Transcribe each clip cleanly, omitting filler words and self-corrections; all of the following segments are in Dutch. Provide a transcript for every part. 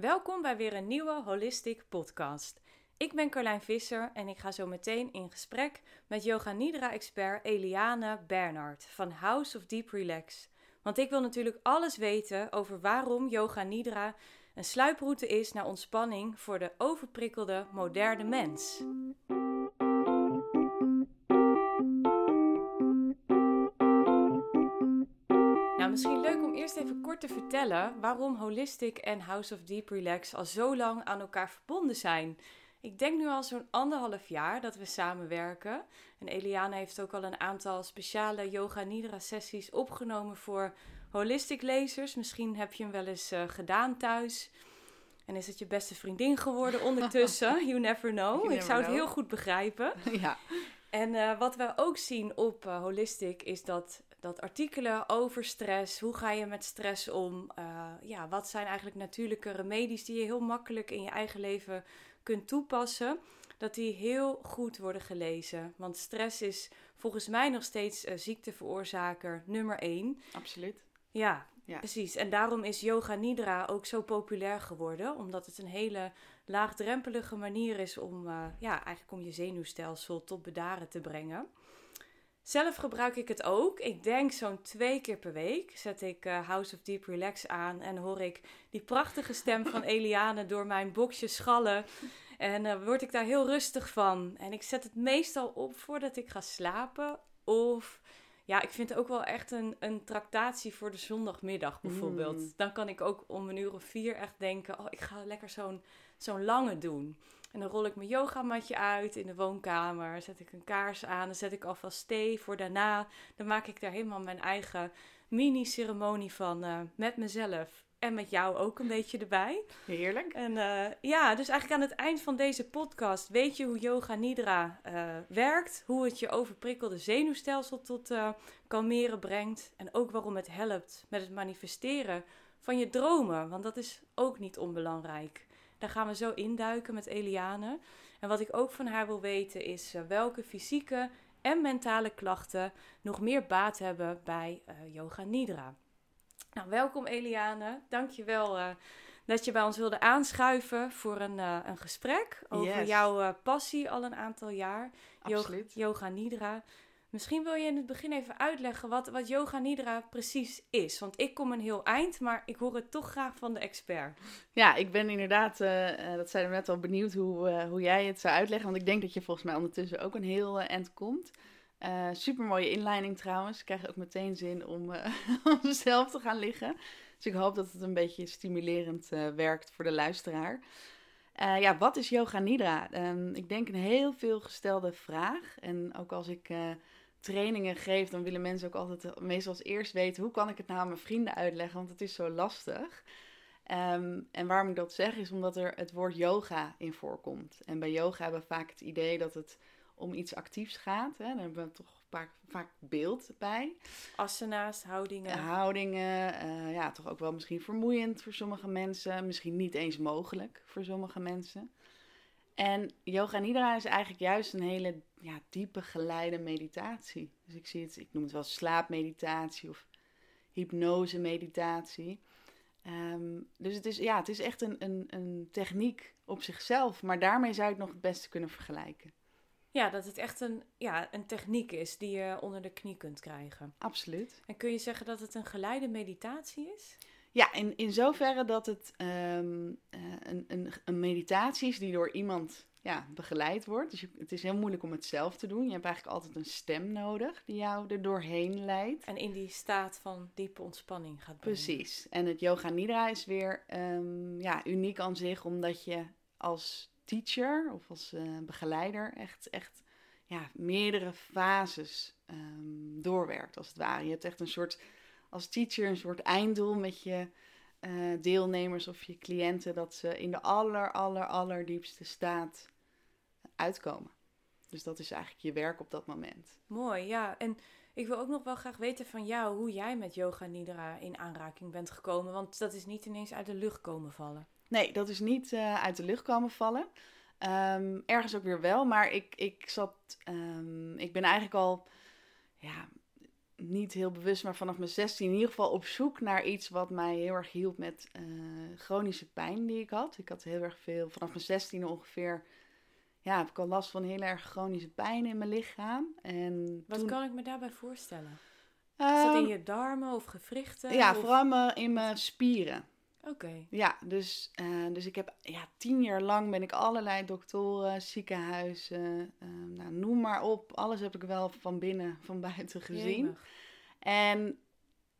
Welkom bij weer een nieuwe Holistik podcast. Ik ben Carlijn Visser en ik ga zo meteen in gesprek met Yoga Nidra-expert Eliane Bernhard van House of Deep Relax. Want ik wil natuurlijk alles weten over waarom Yoga Nidra een sluiproute is naar ontspanning voor de overprikkelde moderne mens. Misschien leuk om eerst even kort te vertellen waarom Holistik en House of Deep Relax al zo lang aan elkaar verbonden zijn. Ik denk nu al zo'n 1,5 jaar dat we samenwerken. En Eliane heeft ook al een aantal speciale yoga nidra sessies opgenomen voor Holistik lezers. Misschien heb je hem wel eens gedaan thuis. En is het je beste vriendin geworden ondertussen? You never know. Ik zou het heel goed begrijpen. Ja. En wat we ook zien op Holistik is dat artikelen over stress, hoe ga je met stress om, wat zijn eigenlijk natuurlijke remedies die je heel makkelijk in je eigen leven kunt toepassen, dat die heel goed worden gelezen. Want stress is volgens mij nog steeds ziekteveroorzaker nummer 1. Absoluut. Ja, precies. En daarom is Yoga Nidra ook zo populair geworden, omdat het een hele laagdrempelige manier is om, eigenlijk om je zenuwstelsel tot bedaren te brengen. Zelf gebruik ik het ook. Ik denk zo'n 2 keer per week zet ik House of Deep Relax aan en hoor ik die prachtige stem van Eliane door mijn boxje schallen. En word ik daar heel rustig van. En ik zet het meestal op voordat ik ga slapen. Of ja, ik vind het ook wel echt een tractatie voor de zondagmiddag bijvoorbeeld. Dan kan ik ook om 4:00 echt denken, ik ga lekker zo'n lange doen. En dan rol ik mijn yogamatje uit in de woonkamer, zet ik een kaars aan, dan zet ik alvast thee voor daarna. Dan maak ik daar helemaal mijn eigen mini-ceremonie van met mezelf en met jou ook een beetje erbij. Heerlijk. En dus eigenlijk aan het eind van deze podcast weet je hoe Yoga Nidra werkt, hoe het je overprikkelde zenuwstelsel tot kalmeren brengt en ook waarom het helpt met het manifesteren van je dromen, want dat is ook niet onbelangrijk. Daar gaan we zo induiken met Eliane. En wat ik ook van haar wil weten is welke fysieke en mentale klachten nog meer baat hebben bij Yoga Nidra. Nou, welkom Eliane. Dankjewel dat je bij ons wilde aanschuiven voor een gesprek over jouw passie al een aantal jaar. Absoluut. Yoga Nidra. Misschien wil je in het begin even uitleggen wat Yoga Nidra precies is. Want ik kom een heel eind, maar ik hoor het toch graag van de expert. Ja, ik ben inderdaad, dat zijn we net al benieuwd hoe jij het zou uitleggen. Want ik denk dat je volgens mij ondertussen ook een heel eind komt. Supermooie inleiding trouwens. Ik krijg ook meteen zin om mezelf te gaan liggen. Dus ik hoop dat het een beetje stimulerend werkt voor de luisteraar. Wat is Yoga Nidra? Ik denk een heel veel gestelde vraag. En ook als ik trainingen geef, dan willen mensen ook altijd meestal als eerst weten, hoe kan ik het nou aan mijn vrienden uitleggen, want het is zo lastig. En waarom ik dat zeg, is omdat er het woord yoga in voorkomt. En bij yoga hebben we vaak het idee dat het om iets actiefs gaat. Hè? Daar hebben we toch vaak beeld bij. Asana's, houdingen. Toch ook wel misschien vermoeiend voor sommige mensen. Misschien niet eens mogelijk voor sommige mensen. En Yoga Nidra is eigenlijk juist een hele diepe geleide meditatie. Dus ik noem het wel slaapmeditatie of hypnosemeditatie. Dus het is echt een techniek op zichzelf, maar daarmee zou je het nog het beste kunnen vergelijken. Ja, dat het echt een techniek is die je onder de knie kunt krijgen. Absoluut. En kun je zeggen dat het een geleide meditatie is? Ja, in zoverre dat het een meditatie is die door iemand begeleid wordt. Dus het is heel moeilijk om het zelf te doen. Je hebt eigenlijk altijd een stem nodig die jou er doorheen leidt. En in die staat van diepe ontspanning gaat brengen. Precies. En het Yoga Nidra is weer uniek aan zich, omdat je als teacher of als begeleider echt meerdere fases doorwerkt als het ware. Je hebt echt als teacher een soort einddoel met je deelnemers of je cliënten, dat ze in de allerdiepste staat uitkomen. Dus dat is eigenlijk je werk op dat moment. Mooi, ja. En ik wil ook nog wel graag weten van jou hoe jij met Yoga Nidra in aanraking bent gekomen. Want dat is niet ineens uit de lucht komen vallen. Nee, dat is niet uit de lucht komen vallen. Ergens ook weer wel, maar ik ben eigenlijk al... niet heel bewust, maar vanaf mijn 16 in ieder geval op zoek naar iets wat mij heel erg hielp met chronische pijn die ik had. Ik had heel erg veel, vanaf mijn 16 ongeveer, ja, heb ik al last van heel erg chronische pijn in mijn lichaam. En wat toen, kan ik me daarbij voorstellen? Is dat in je darmen of gewrichten? Ja, of vooral in mijn spieren. Oké. Ja, dus ik heb 10 jaar lang ben ik allerlei doktoren, ziekenhuizen, noem maar op. Alles heb ik wel van binnen, van buiten gezien. Jemig. En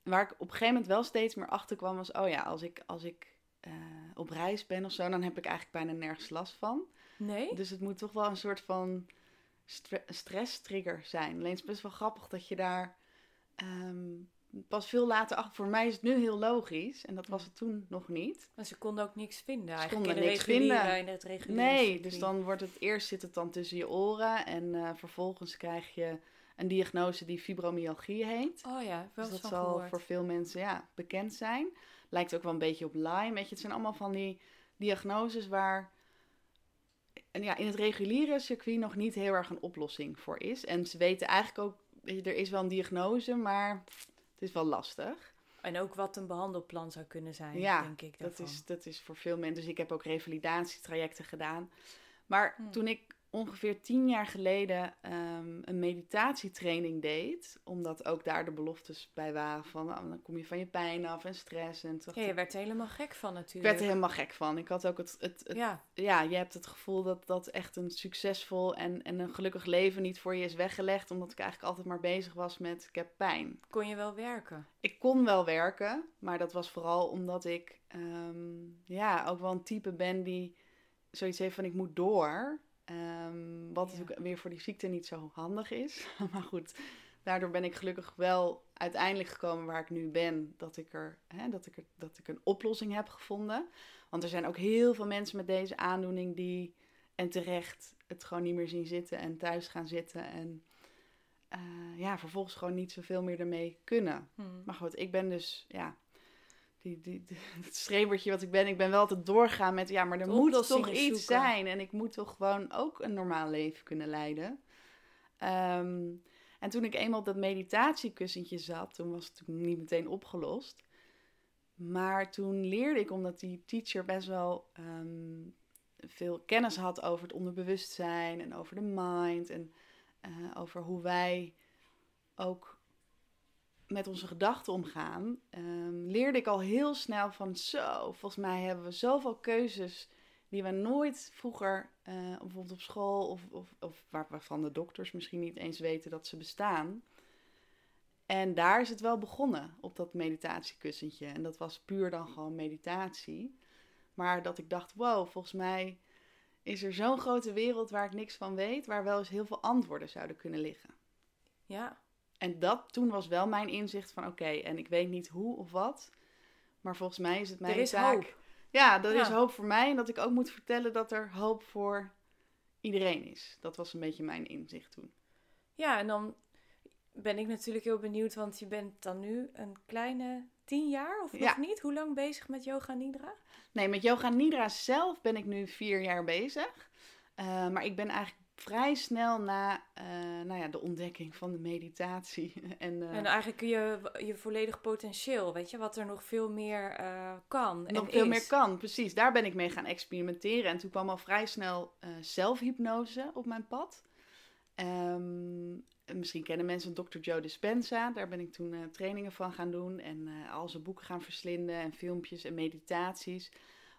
waar ik op een gegeven moment wel steeds meer achter kwam was, als ik op reis ben of zo, dan heb ik eigenlijk bijna nergens last van. Nee? Dus het moet toch wel een soort van stress-trigger zijn. Alleen het is best wel grappig dat je daar... pas veel later achter. Voor mij is het nu heel logisch. En dat was het toen nog niet. Maar ze konden ook niks vinden eigenlijk. Ze konden niks vinden. In het reguliere nee, dus dan wordt het eerst zit het dan tussen je oren. En vervolgens krijg je een diagnose die fibromyalgie heet. Oh ja, wel dus dat zal gehoord. Voor veel mensen bekend zijn. Lijkt ook wel een beetje op Lyme. Weet je, het zijn allemaal van die diagnoses waar... in het reguliere circuit nog niet heel erg een oplossing voor is. En ze weten eigenlijk ook... Er is wel een diagnose, maar... Het is wel lastig. En ook wat een behandelplan zou kunnen zijn, denk ik. Dat is voor veel mensen. Dus ik heb ook revalidatietrajecten gedaan. Maar toen ik ongeveer 10 jaar geleden een meditatietraining deed... omdat ook daar de beloftes bij waren van... dan kom je van je pijn af en stress. En toch, je werd er helemaal gek van natuurlijk. Ik werd er helemaal gek van. Ik had ook je hebt het gevoel dat echt een succesvol en een gelukkig leven niet voor je is weggelegd... omdat ik eigenlijk altijd maar bezig was met ik heb pijn. Kon je wel werken? Ik kon wel werken, maar dat was vooral omdat ik ook wel een type ben die zoiets heeft van ik moet door... wat natuurlijk weer voor die ziekte niet zo handig is. Maar goed, daardoor ben ik gelukkig wel uiteindelijk gekomen waar ik nu ben. Dat ik een oplossing heb gevonden. Want er zijn ook heel veel mensen met deze aandoening die... en terecht het gewoon niet meer zien zitten en thuis gaan zitten. En vervolgens gewoon niet zoveel meer ermee kunnen. Maar goed, ik ben dus... Het schreeuwertje wat ik ben wel altijd doorgaan met... maar er moet toch iets zijn. En ik moet toch gewoon ook een normaal leven kunnen leiden. En toen ik eenmaal op dat meditatiekussentje zat... toen was het natuurlijk niet meteen opgelost. Maar toen leerde ik, omdat die teacher best wel veel kennis had... over het onderbewustzijn en over de mind... en over hoe wij ook... met onze gedachten omgaan, leerde ik al heel snel van volgens mij hebben we zoveel keuzes die we nooit vroeger, bijvoorbeeld op school of waarvan de dokters misschien niet eens weten dat ze bestaan. En daar is het wel begonnen, op dat meditatiekussentje. En dat was puur dan gewoon meditatie. Maar dat ik dacht, volgens mij is er zo'n grote wereld waar ik niks van weet, waar wel eens heel veel antwoorden zouden kunnen liggen. Ja. En toen was wel mijn inzicht van oké, en ik weet niet hoe of wat. Maar volgens mij is het mijn taak. Hoop. Ja, er is hoop voor mij. En dat ik ook moet vertellen dat er hoop voor iedereen is. Dat was een beetje mijn inzicht toen. Ja, en dan ben ik natuurlijk heel benieuwd. Want je bent dan nu een kleine 10 jaar of nog niet? Hoe lang bezig met Yoga Nidra? Nee, met Yoga Nidra zelf ben ik nu 4 jaar bezig. Maar ik ben eigenlijk... vrij snel na de ontdekking van de meditatie. En eigenlijk je volledig potentieel, weet je, wat er nog veel meer kan. Precies. Daar ben ik mee gaan experimenteren. En toen kwam al vrij snel zelfhypnose op mijn pad. Misschien kennen mensen Dr. Joe Dispenza. Daar ben ik toen trainingen van gaan doen. En al zijn boeken gaan verslinden en filmpjes en meditaties.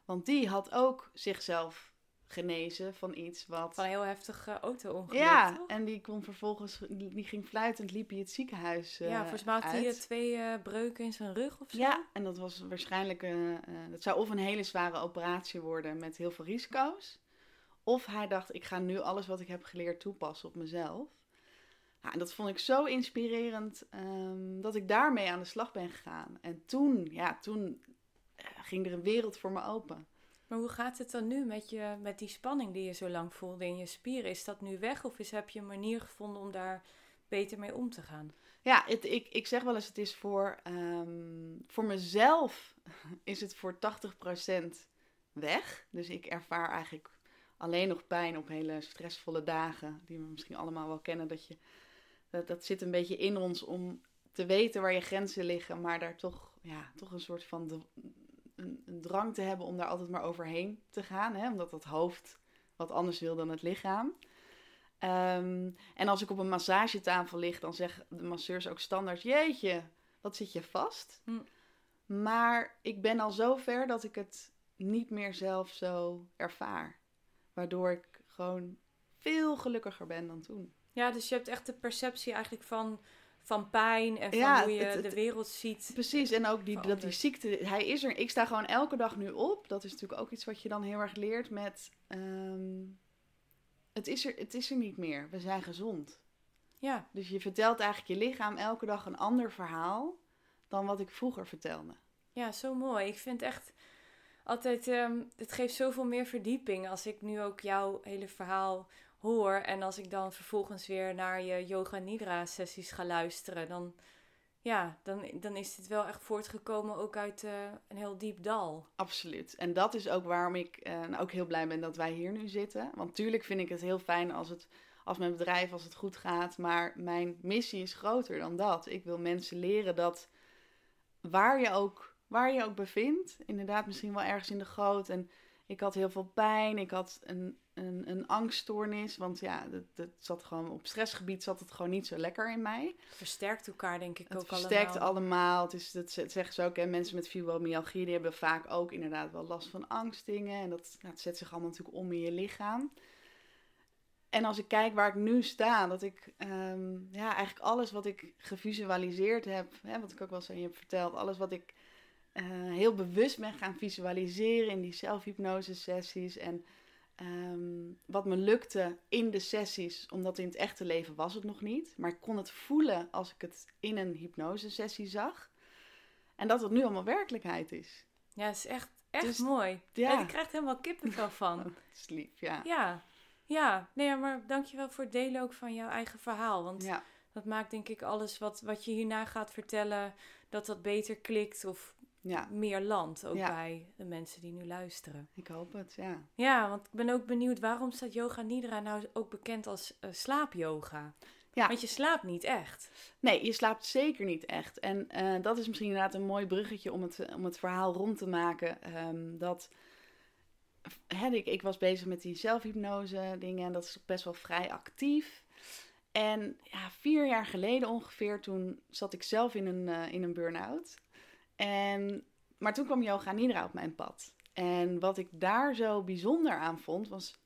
Want die had ook zichzelf... genezen van iets wat... Van een heel heftig auto-ongeluk, toch? En die kon vervolgens... Die ging fluitend, liep hij het ziekenhuis uit. Volgens mij had hij 2 breuken in zijn rug of zo. Ja, en dat was waarschijnlijk... dat zou of een hele zware operatie worden met heel veel risico's. Of hij dacht, ik ga nu alles wat ik heb geleerd toepassen op mezelf. En dat vond ik zo inspirerend dat ik daarmee aan de slag ben gegaan. En toen ging er een wereld voor me open. Maar hoe gaat het dan nu met die spanning die je zo lang voelde in je spieren? Is dat nu weg of heb je een manier gevonden om daar beter mee om te gaan? Ja, ik zeg wel eens, het is voor mezelf is het voor 80% weg. Dus ik ervaar eigenlijk alleen nog pijn op hele stressvolle dagen. Die we misschien allemaal wel kennen. Dat zit een beetje in ons om te weten waar je grenzen liggen, maar daar toch een soort van een drang te hebben om daar altijd maar overheen te gaan. Hè? Omdat dat hoofd wat anders wil dan het lichaam. En als ik op een massagetafel lig, dan zeggen de masseurs ook standaard, jeetje, wat zit je vast? Hm. Maar ik ben al zo ver dat ik het niet meer zelf zo ervaar. Waardoor ik gewoon veel gelukkiger ben dan toen. Ja, dus je hebt echt de perceptie eigenlijk van pijn en van hoe je de wereld ziet. Precies, en ook die ziekte, hij is er. Ik sta gewoon elke dag nu op. Dat is natuurlijk ook iets wat je dan heel erg leert met... Het is er niet meer, we zijn gezond. Ja. Dus je vertelt eigenlijk je lichaam elke dag een ander verhaal dan wat ik vroeger vertelde. Ja, zo mooi. Ik vind echt altijd, het geeft zoveel meer verdieping als ik nu ook jouw hele verhaal hoor. En als ik dan vervolgens weer naar je yoga nidra sessies ga luisteren, dan is dit wel echt voortgekomen ook uit een heel diep dal. Absoluut. En dat is ook waarom ik ook heel blij ben dat wij hier nu zitten. Want tuurlijk vind ik het heel fijn als mijn bedrijf, als het goed gaat. Maar mijn missie is groter dan dat. Ik wil mensen leren dat waar je ook bevindt, inderdaad misschien wel ergens in de goot. En ik had heel veel pijn, ik had een angststoornis, want dat zat gewoon op stressgebied zat het gewoon niet zo lekker in mij. Versterkt elkaar denk ik ook allemaal. Het versterkt allemaal. Dat zeggen ze ook. Hè? Mensen met fibromyalgie die hebben vaak ook inderdaad wel last van angstdingen. En dat zet zich allemaal natuurlijk om in je lichaam. En als ik kijk waar ik nu sta, dat ik eigenlijk alles wat ik gevisualiseerd heb, hè, wat ik ook wel zo je heb verteld, alles wat ik heel bewust ben gaan visualiseren in die zelfhypnose sessies en wat me lukte in de sessies, omdat in het echte leven was het nog niet. Maar ik kon het voelen als ik het in een hypnosesessie zag. En dat het nu allemaal werkelijkheid is. Ja, het is echt mooi. Ja. Je krijgt helemaal kippenvel van. Dat is lief, ja. Ja. Nee, maar dankjewel voor het delen ook van jouw eigen verhaal. Want dat maakt denk ik alles wat je hierna gaat vertellen, dat beter klikt of... Ja. Meer land, ook bij de mensen die nu luisteren. Ik hoop het, ja. Ja, want ik ben ook benieuwd, waarom staat yoga nidra nou ook bekend als slaapyoga? Ja. Want je slaapt niet echt. Nee, je slaapt zeker niet echt. En dat is misschien inderdaad een mooi bruggetje om het verhaal rond te maken. Ik was bezig met die zelfhypnose dingen en dat is best wel vrij actief. En 4 jaar geleden ongeveer, toen zat ik zelf in een burn-out... Maar toen kwam yoga nidra op mijn pad. En wat ik daar zo bijzonder aan vond, was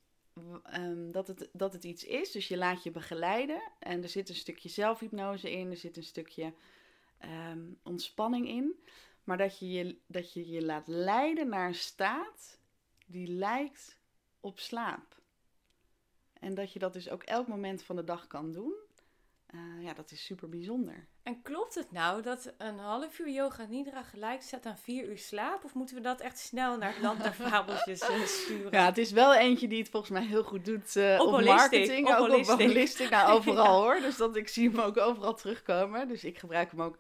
dat het iets is. Dus je laat je begeleiden. En er zit een stukje zelfhypnose in. Er zit een stukje ontspanning in. Maar dat je je laat leiden naar een staat die lijkt op slaap. En dat je dat dus ook elk moment van de dag kan doen. Dat is super bijzonder. En klopt het nou dat 1,5 uur yoga nidra gelijk staat aan 4 uur slaap? Of moeten we dat echt snel naar het land der fabeltjes sturen? Ja, het is wel eentje die het volgens mij heel goed doet op marketing. Ook op Holistik. Nou, overal hoor. Dus ik zie hem ook overal terugkomen. Dus ik gebruik hem ook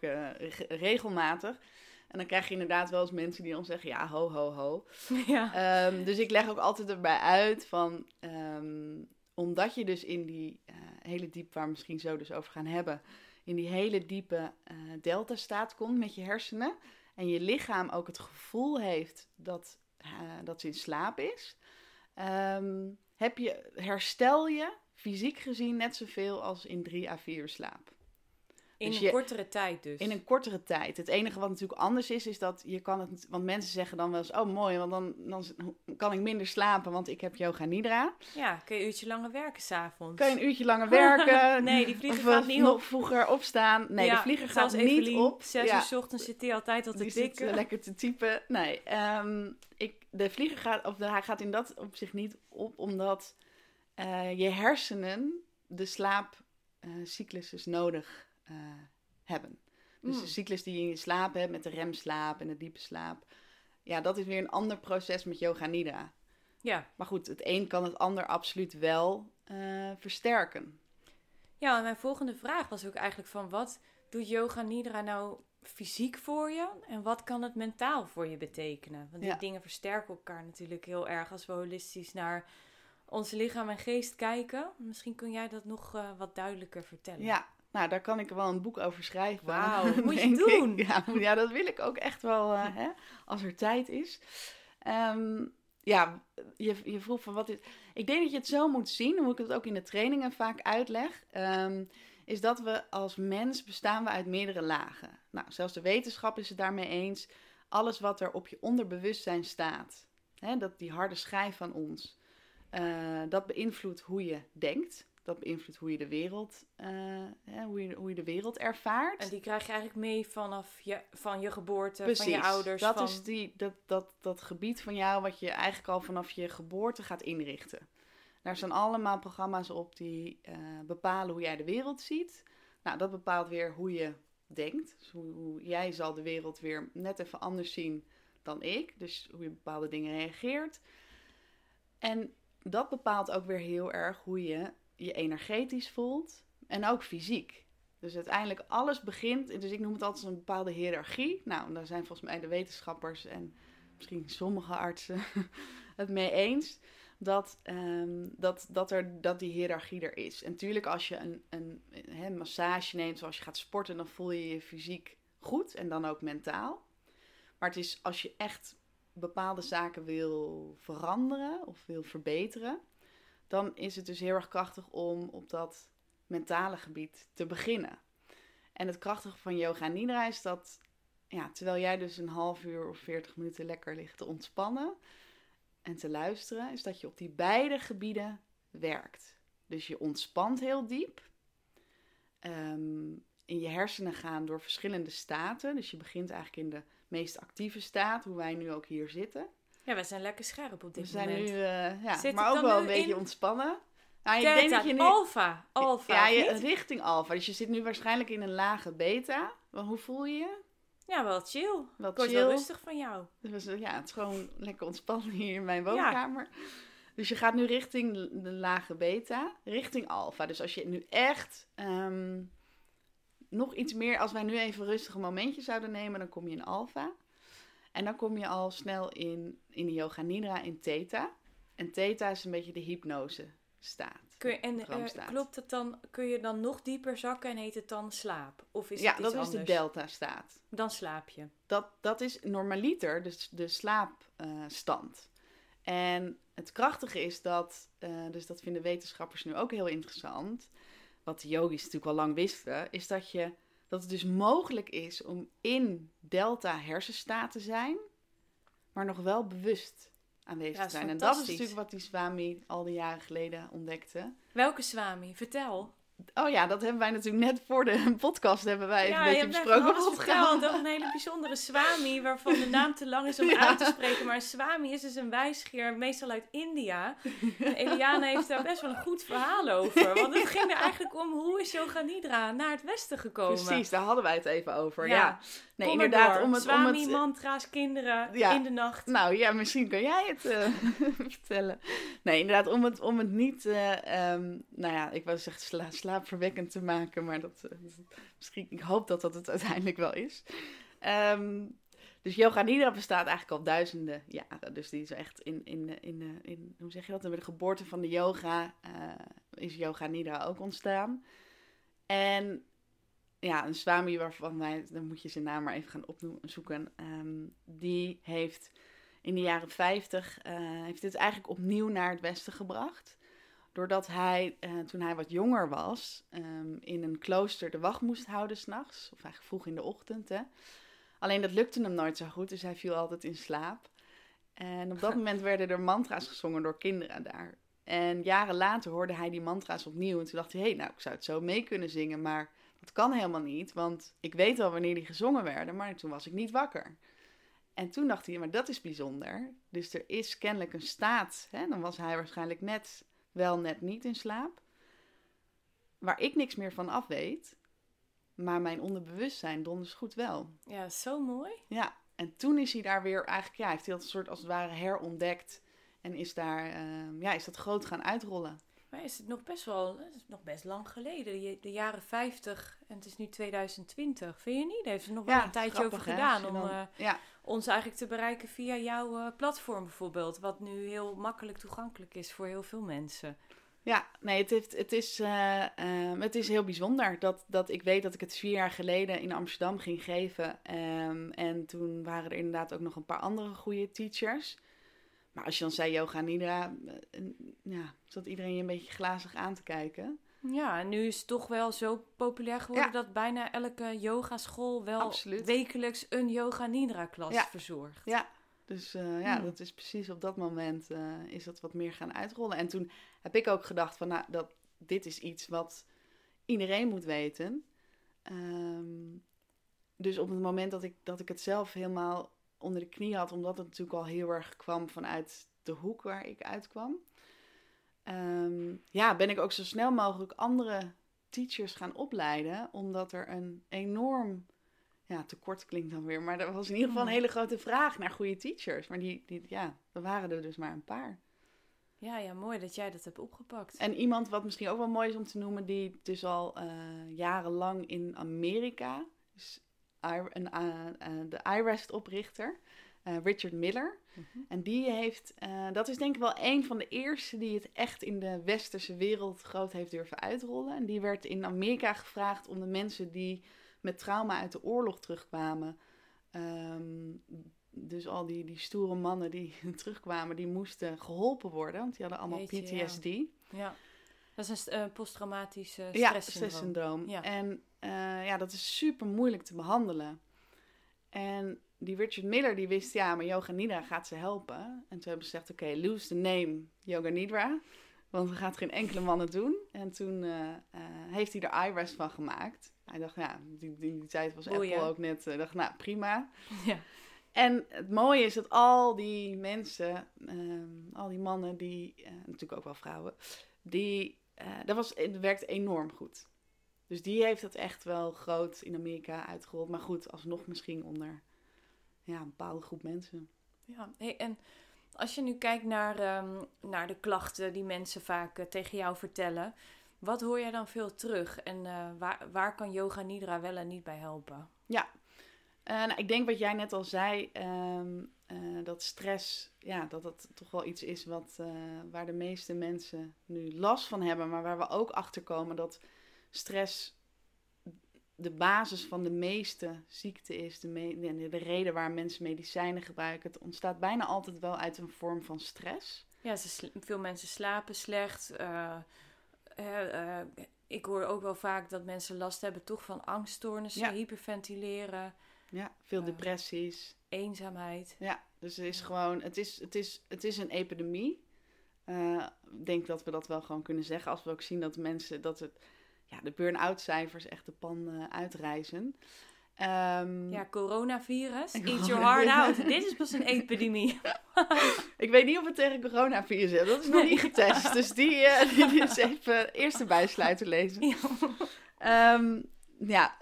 regelmatig. En dan krijg je inderdaad wel eens mensen die dan zeggen, ja, ho, ho, ho. Ja. Dus ik leg ook altijd erbij uit van... Omdat je dus in die hele diep, waar we misschien zo dus over gaan hebben, in die hele diepe delta-staat komt met je hersenen. En je lichaam ook het gevoel heeft dat ze in slaap is. Herstel je fysiek gezien net zoveel als in 3 à 4 uur slaap. Kortere tijd dus. In een kortere tijd. Het enige wat natuurlijk anders is dat je kan het... Want mensen zeggen dan wel eens, oh mooi, want dan kan ik minder slapen, want ik heb yoga nidra. Ja, kun je een uurtje langer werken s'avonds. Kun je een uurtje langer werken. Nee, die vlieger gaat niet op. Nog vroeger opstaan. Nee, de vlieger gaat niet op. 6 uur 's ochtends zit hij altijd al te tikken. Die zit lekker te typen. Nee, de vlieger gaat in dat opzicht niet op, omdat je hersenen de slaapcyclus nodig hebben. Dus de cyclus die je in je slaap hebt, met de remslaap en de diepe slaap. Ja, dat is weer een ander proces met yoga nidra. Ja. Maar goed, het een kan het ander absoluut wel versterken. Ja, en mijn volgende vraag was ook eigenlijk van, wat doet yoga nidra nou fysiek voor je? En wat kan het mentaal voor je betekenen? Want die dingen versterken elkaar natuurlijk heel erg als we holistisch naar ons lichaam en geest kijken. Misschien kun jij dat nog wat duidelijker vertellen. Ja. Nou, daar kan ik wel een boek over schrijven. Wauw, moet je doen. Ja, dat wil ik ook echt wel, hè, als er tijd is. Ja, je vroeg van wat is... Ik denk dat je het zo moet zien, hoe ik het ook in de trainingen vaak uitleg... is dat we als mens bestaan we uit meerdere lagen. Nou, zelfs de wetenschap is het daarmee eens. Alles wat er op je onderbewustzijn staat, hè, dat die harde schijf van ons... dat beïnvloedt hoe je denkt... Dat beïnvloedt hoe je de wereld, hoe je de wereld ervaart. En die krijg je eigenlijk mee vanaf van je geboorte, precies, van je ouders. Dat is dat gebied van jou wat je eigenlijk al vanaf je geboorte gaat inrichten. Daar zijn allemaal programma's op die bepalen hoe jij de wereld ziet. Nou, dat bepaalt weer hoe je denkt. Dus hoe jij zal de wereld weer net even anders zien dan ik. Dus hoe je bepaalde dingen reageert. En dat bepaalt ook weer heel erg hoe je energetisch voelt en ook fysiek. Dus uiteindelijk alles begint, dus ik noem het altijd een bepaalde hiërarchie. Nou, daar zijn volgens mij de wetenschappers en misschien sommige artsen het mee eens, dat die hiërarchie er is. En natuurlijk als je een massage neemt, zoals je gaat sporten, dan voel je je fysiek goed en dan ook mentaal. Maar het is als je echt bepaalde zaken wil veranderen of wil verbeteren, dan is het dus heel erg krachtig om op dat mentale gebied te beginnen. En het krachtige van yoga en nidra is dat... Ja, terwijl jij dus een half uur of 40 minuten lekker ligt te ontspannen en te luisteren... is dat je op die beide gebieden werkt. Dus je ontspant heel diep. In je hersenen gaan door verschillende staten. Dus je begint eigenlijk in de meest actieve staat, hoe wij nu ook hier zitten... Ja, we zijn lekker scherp op dit moment. We zijn nu, maar ook wel een beetje ontspannen. Nou, ik denk dat je nu... Alpha. Ja, richting alpha. Dus je zit nu waarschijnlijk in een lage beta. Want hoe voel je je? Ja, wel chill. Ik word wel rustig van jou. Dus, ja, het is gewoon lekker ontspannen hier in mijn woonkamer. Ja. Dus je gaat nu richting de lage beta, richting alpha. Dus als je nu echt nog iets meer... Als wij nu even rustige momentjes zouden nemen, dan kom je in alpha. En dan kom je al snel in de yoga nidra in theta. En theta is een beetje de hypnose staat. Klopt het dan? Kun je dan nog dieper zakken en heet het dan slaap? Of is het iets anders? Ja, dat is de delta staat. Dan slaap je. Dat is normaliter dus de slaapstand. En het krachtige is dat, dus dat vinden wetenschappers nu ook heel interessant. Wat de yogis natuurlijk al lang wisten, is dat het dus mogelijk is om in delta hersenstaat te zijn, maar nog wel bewust aanwezig te zijn. En dat is natuurlijk wat die Swami al die jaren geleden ontdekte. Welke Swami? Vertel. Oh ja, dat hebben wij natuurlijk net voor de podcast even een beetje besproken. Ja, je hebt ook een hele bijzondere Swami, waarvan de naam te lang is om uit te spreken. Maar een Swami is dus een wijsgeer, meestal uit India. En Eliane heeft daar best wel een goed verhaal over. Want het ging er eigenlijk om, hoe is yoga nidra naar het westen gekomen? Precies, daar hadden wij het even over, ja. Nee, inderdaad. Swami, mantra's, kinderen in de nacht. Nou ja, misschien kan jij het vertellen. Nee, inderdaad, om het niet... ik wou zeggen slaapverwekkend te maken, maar misschien, ik hoop dat dat het uiteindelijk wel is. Dus yoga nidra bestaat eigenlijk al duizenden jaren. Dus die is echt in hoe zeg je dat? Bij de geboorte van de yoga is yoga nidra ook ontstaan. En ja, een Swami waarvan wij, dan moet je zijn naam maar even gaan opzoeken, die heeft in de jaren 50 heeft dit eigenlijk opnieuw naar het Westen gebracht. Doordat hij, toen hij wat jonger was, in een klooster de wacht moest houden 's nachts. Of eigenlijk vroeg in de ochtend. Hè. Alleen dat lukte hem nooit zo goed, dus hij viel altijd in slaap. En op dat moment werden er mantra's gezongen door kinderen daar. En jaren later hoorde hij die mantra's opnieuw. En toen dacht hij, ik zou het zo mee kunnen zingen. Maar dat kan helemaal niet, want ik weet wel wanneer die gezongen werden. Maar toen was ik niet wakker. En toen dacht hij, maar dat is bijzonder. Dus er is kennelijk een staat. Hè, dan was hij waarschijnlijk net niet in slaap, waar ik niks meer van af weet, maar mijn onderbewustzijn donders goed wel. Ja, zo mooi. Ja, en toen is hij daar weer eigenlijk, heeft hij dat soort als het ware herontdekt en is daar, is dat groot gaan uitrollen. Maar is het nog best lang geleden, de jaren 50 en het is nu 2020, vind je niet? Daar heeft ze nog wel een tijdje grappig, over gedaan om ons eigenlijk te bereiken via jouw platform bijvoorbeeld, wat nu heel makkelijk toegankelijk is voor heel veel mensen. Ja, nee, het is heel bijzonder dat ik weet dat ik het 4 jaar geleden in Amsterdam ging geven. En toen waren er inderdaad ook nog een paar andere goede teachers. Maar als je dan zei yoga nidra, zat iedereen je een beetje glazig aan te kijken. Ja, en nu is het toch wel zo populair geworden dat bijna elke yogaschool wel wekelijks een yoga nidra klas verzorgt. Ja. Dus dat is precies op dat moment is dat wat meer gaan uitrollen. En toen heb ik ook gedacht van, dat dit is iets wat iedereen moet weten. Dus op het moment dat ik het zelf helemaal onder de knie had, omdat het natuurlijk al heel erg kwam vanuit de hoek waar ik uitkwam. Ben ik ook zo snel mogelijk andere teachers gaan opleiden, omdat er een enorm... Ja, tekort klinkt dan weer, maar er was in ieder geval een hele grote vraag naar goede teachers. Maar er waren er dus maar een paar. Ja, mooi dat jij dat hebt opgepakt. En iemand wat misschien ook wel mooi is om te noemen, die dus al jarenlang in Amerika, dus de iRest oprichter, Richard Miller. Mm-hmm. En die heeft, dat is denk ik wel een van de eerste die het echt in de westerse wereld groot heeft durven uitrollen. En die werd in Amerika gevraagd om de mensen die met trauma uit de oorlog terugkwamen. Dus al die stoere mannen die terugkwamen, die moesten geholpen worden. Want die hadden allemaal PTSD. Ja. Dat is een posttraumatisch stresssyndroom. Ja. En dat is super moeilijk te behandelen. En die Richard Miller die wist, maar yoga nidra gaat ze helpen. En toen hebben ze gezegd, oké, lose the name yoga nidra. Want er gaat geen enkele man het doen. En toen heeft hij er iRest van gemaakt. Hij dacht, die tijd was Apple ook net. Dacht, prima. Ja. En het mooie is dat al die mensen, al die mannen, die natuurlijk ook wel vrouwen, die het werkt enorm goed. Dus die heeft dat echt wel groot in Amerika uitgerold. Maar goed, alsnog misschien onder een bepaalde groep mensen. Ja, hey, en als je nu kijkt naar de klachten die mensen vaak tegen jou vertellen, wat hoor jij dan veel terug? En waar kan yoga nidra wel en niet bij helpen? Ja, ik denk wat jij net al zei, dat stress, dat dat toch wel iets is waar de meeste mensen nu last van hebben. Maar waar we ook achter komen dat stress de basis van de meeste ziekte is. De reden waar mensen medicijnen gebruiken. Het ontstaat bijna altijd wel uit een vorm van stress. Ja, veel mensen slapen slecht. Ik hoor ook wel vaak dat mensen last hebben toch van angststoornissen, hyperventileren. Ja, veel depressies. Eenzaamheid. Ja, dus het is gewoon, het is een epidemie. Ik denk dat we dat wel gewoon kunnen zeggen. Als we ook zien dat mensen, de burn-out cijfers echt de pan uitreizen. Coronavirus. Eat your heart out. Dit is pas een epidemie. Ik weet niet of het tegen coronavirus is. Dat is nog niet getest. Dus die is even eerst de bijsluiter lezen. Ja.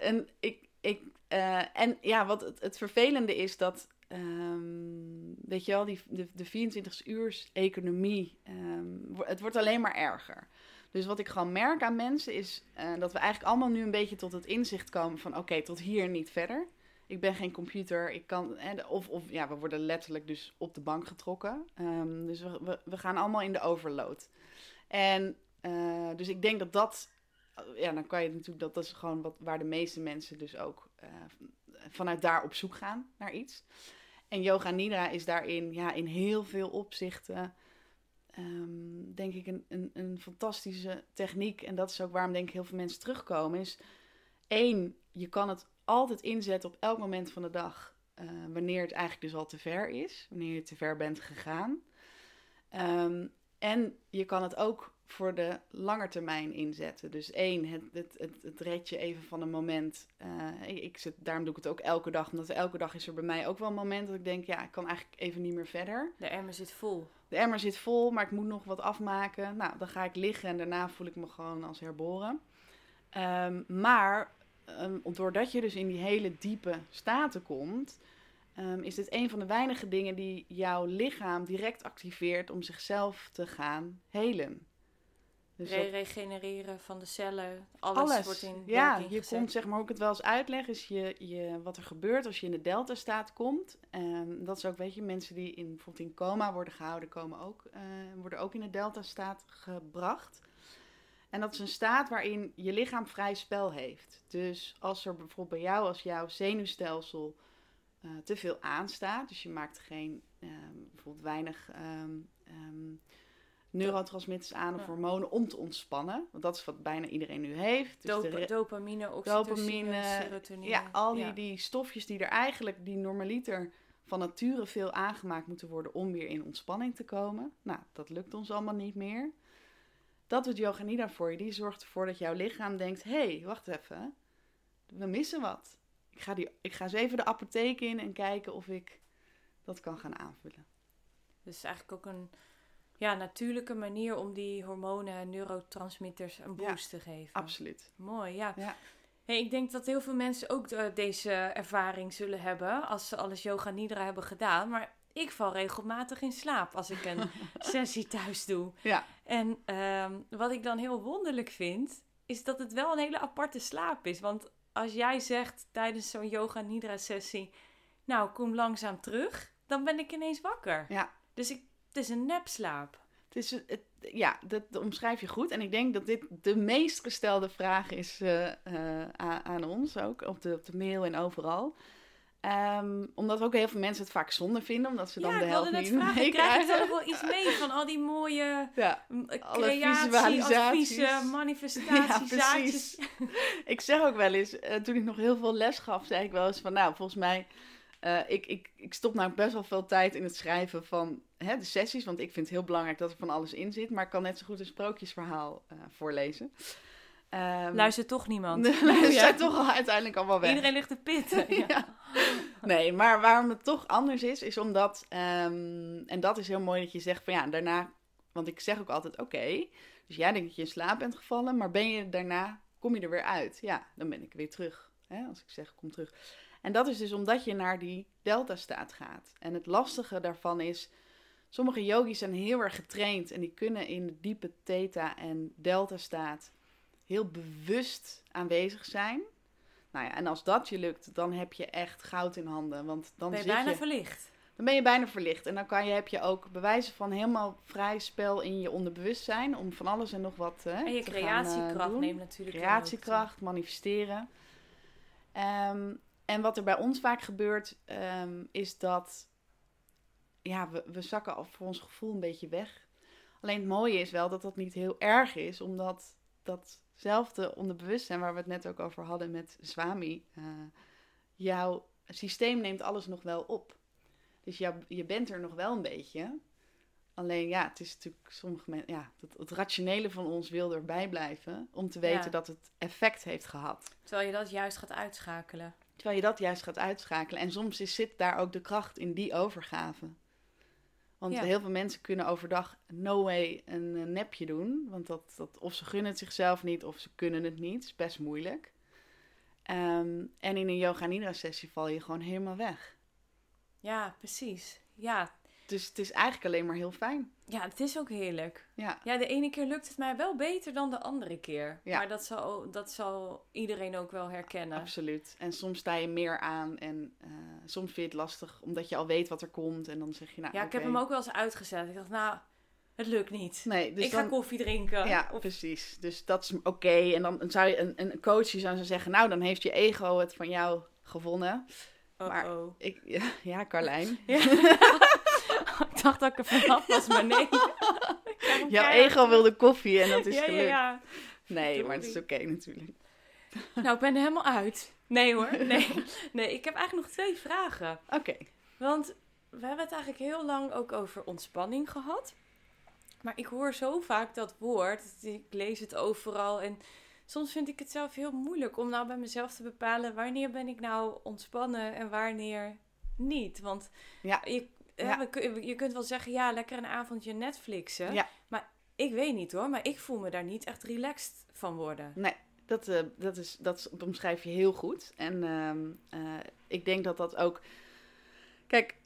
Wat het vervelende is dat, weet je wel, de 24-uurs economie, het wordt alleen maar erger. Dus wat ik gewoon merk aan mensen is dat we eigenlijk allemaal nu een beetje tot het inzicht komen van oké, tot hier niet verder. Ik ben geen computer, ik kan... Of we worden letterlijk dus op de bank getrokken. Dus we gaan allemaal in de overload. En dus ik denk dat... Ja, dan kan je natuurlijk... Dat is gewoon waar de meeste mensen dus ook vanuit daar op zoek gaan naar iets. En yoga nidra is daarin in heel veel opzichten... denk ik een fantastische techniek. En dat is ook waarom denk ik heel veel mensen terugkomen. Is 1, je kan het altijd inzetten op elk moment van de dag. Wanneer het eigenlijk dus al te ver is. Wanneer je te ver bent gegaan. En je kan het ook voor de lange termijn inzetten. Dus 1, het redt je even van een moment. Daarom doe ik het ook elke dag. Omdat elke dag is er bij mij ook wel een moment dat ik denk... ik kan eigenlijk even niet meer verder. De emmer zit vol. De emmer zit vol, maar ik moet nog wat afmaken. Nou, dan ga ik liggen en daarna voel ik me gewoon als herboren. Doordat je dus in die hele diepe staten komt... is dit een van de weinige dingen die jouw lichaam direct activeert om zichzelf te gaan helen. Dus regenereren van de cellen, alles wordt in werking gezet. Je komt, zeg maar, hoe ik het wel eens uitleg, is wat er gebeurt als je in de delta-staat komt. Dat is ook, weet je, mensen die bijvoorbeeld in coma worden gehouden, worden ook in de delta-staat gebracht. En dat is een staat waarin je lichaam vrij spel heeft. Dus als er bijvoorbeeld bij jou, als jouw zenuwstelsel te veel aanstaat, dus je maakt geen, bijvoorbeeld weinig neurotransmitters aan of hormonen om te ontspannen. Want dat is wat bijna iedereen nu heeft. Dus dopamine, oxytocine, serotonine. Ja, die stofjes die er eigenlijk, die normaliter van nature veel aangemaakt moeten worden om weer in ontspanning te komen. Nou, dat lukt ons allemaal niet meer. Dat doet yoga nidra voor je. Die zorgt ervoor dat jouw lichaam denkt, hé, wacht even, we missen wat. Ik ga eens even de apotheek in en kijken of ik dat kan gaan aanvullen. Dus eigenlijk ook een natuurlijke manier om die hormonen en neurotransmitters een boost te geven. Absoluut. Mooi, ja. Hey, ik denk dat heel veel mensen ook deze ervaring zullen hebben als ze alles yoga nidra hebben gedaan, maar ik val regelmatig in slaap als ik een sessie thuis doe. Ja. En wat ik dan heel wonderlijk vind, is dat het wel een hele aparte slaap is. Want als jij zegt tijdens zo'n yoga nidra sessie, nou, kom langzaam terug, dan ben ik ineens wakker. Ja. Dus het is een nepslaap. Dat omschrijf je goed. En ik denk dat dit de meest gestelde vraag is aan ons ook, op de mail en overal. Omdat ook heel veel mensen het vaak zonde vinden, omdat ze dan de helft niet meekrijgen. Krijg je er wel iets mee van al die mooie creaties, adviezen, manifestaties, zaadjes. Ik zeg ook wel eens, toen ik nog heel veel les gaf, zei ik wel eens van, nou, volgens mij, ik stop nou best wel veel tijd in het schrijven van de sessies, want ik vind het heel belangrijk dat er van alles in zit, maar ik kan net zo goed een sprookjesverhaal voorlezen. Luistert toch niemand. Luistert toch uiteindelijk allemaal weg. Iedereen ligt te pitten. Ja. Nee, maar waarom het toch anders is omdat... en dat is heel mooi dat je zegt van daarna... Want ik zeg ook altijd, oké, dus jij denkt dat je in slaap bent gevallen, maar ben je daarna, kom je er weer uit. Ja, dan ben ik weer terug. Hè? Als ik zeg, kom terug. En dat is dus omdat je naar die delta-staat gaat. En het lastige daarvan is... Sommige yogis zijn heel erg getraind en die kunnen in de diepe theta- en delta-staat heel bewust aanwezig zijn. Nou ja, en als dat je lukt, dan heb je echt goud in handen. Want dan ben je bijna verlicht. Dan ben je bijna verlicht. En dan heb je ook bewijzen van helemaal vrij spel in je onderbewustzijn om van alles en nog wat te gaan. En je creatiekracht neemt natuurlijk. Creatiekracht, manifesteren. En wat er bij ons vaak gebeurt, is dat we zakken al voor ons gevoel een beetje weg. Alleen het mooie is wel dat dat niet heel erg is, omdat datzelfde onderbewustzijn waar we het net ook over hadden met Swami. Jouw systeem neemt alles nog wel op. Dus je bent er nog wel een beetje. Alleen het is natuurlijk sommige mensen... Het rationele van ons wil erbij blijven om te weten dat het effect heeft gehad. Terwijl je dat juist gaat uitschakelen. En soms zit daar ook de kracht in die overgave. Want heel veel mensen kunnen overdag no way een nepje doen. Want dat, of ze gunnen het zichzelf niet of ze kunnen het niet. Het is best moeilijk. En in een yoga nidra sessie val je gewoon helemaal weg. Ja, precies. Ja. Dus het is eigenlijk alleen maar heel fijn. Ja, het is ook heerlijk. Ja, de ene keer lukt het mij wel beter dan de andere keer. Ja. Maar dat zal iedereen ook wel herkennen. Absoluut. En soms sta je meer aan en soms vind je het lastig omdat je al weet wat er komt. En dan zeg je nou, ik heb hem ook wel eens uitgezet. Ik dacht, nou, het lukt niet. Nee, dus ik ga koffie drinken. Ja, precies. Dus dat is oké. En dan zou je een coach zou zeggen, nou, dan heeft je ego het van jou gewonnen. Maar Carlijn. Ja. Ik dacht dat ik er vanaf was, maar nee. Jouw ego wilde koffie en dat is gelukt. Ja. Nee, maar het is oké natuurlijk. Nou, ik ben er helemaal uit. Nee hoor, nee. Ik heb eigenlijk nog 2 vragen. Oké. Want we hebben het eigenlijk heel lang ook over ontspanning gehad. Maar ik hoor zo vaak dat woord. Ik lees het overal en soms vind ik het zelf heel moeilijk om nou bij mezelf te bepalen wanneer ben ik nou ontspannen en wanneer niet. Want je kunt wel zeggen, lekker een avondje Netflixen. Ja. Maar ik weet niet hoor, maar ik voel me daar niet echt relaxed van worden. Nee, dat omschrijf je heel goed. En ik denk dat ook... Kijk,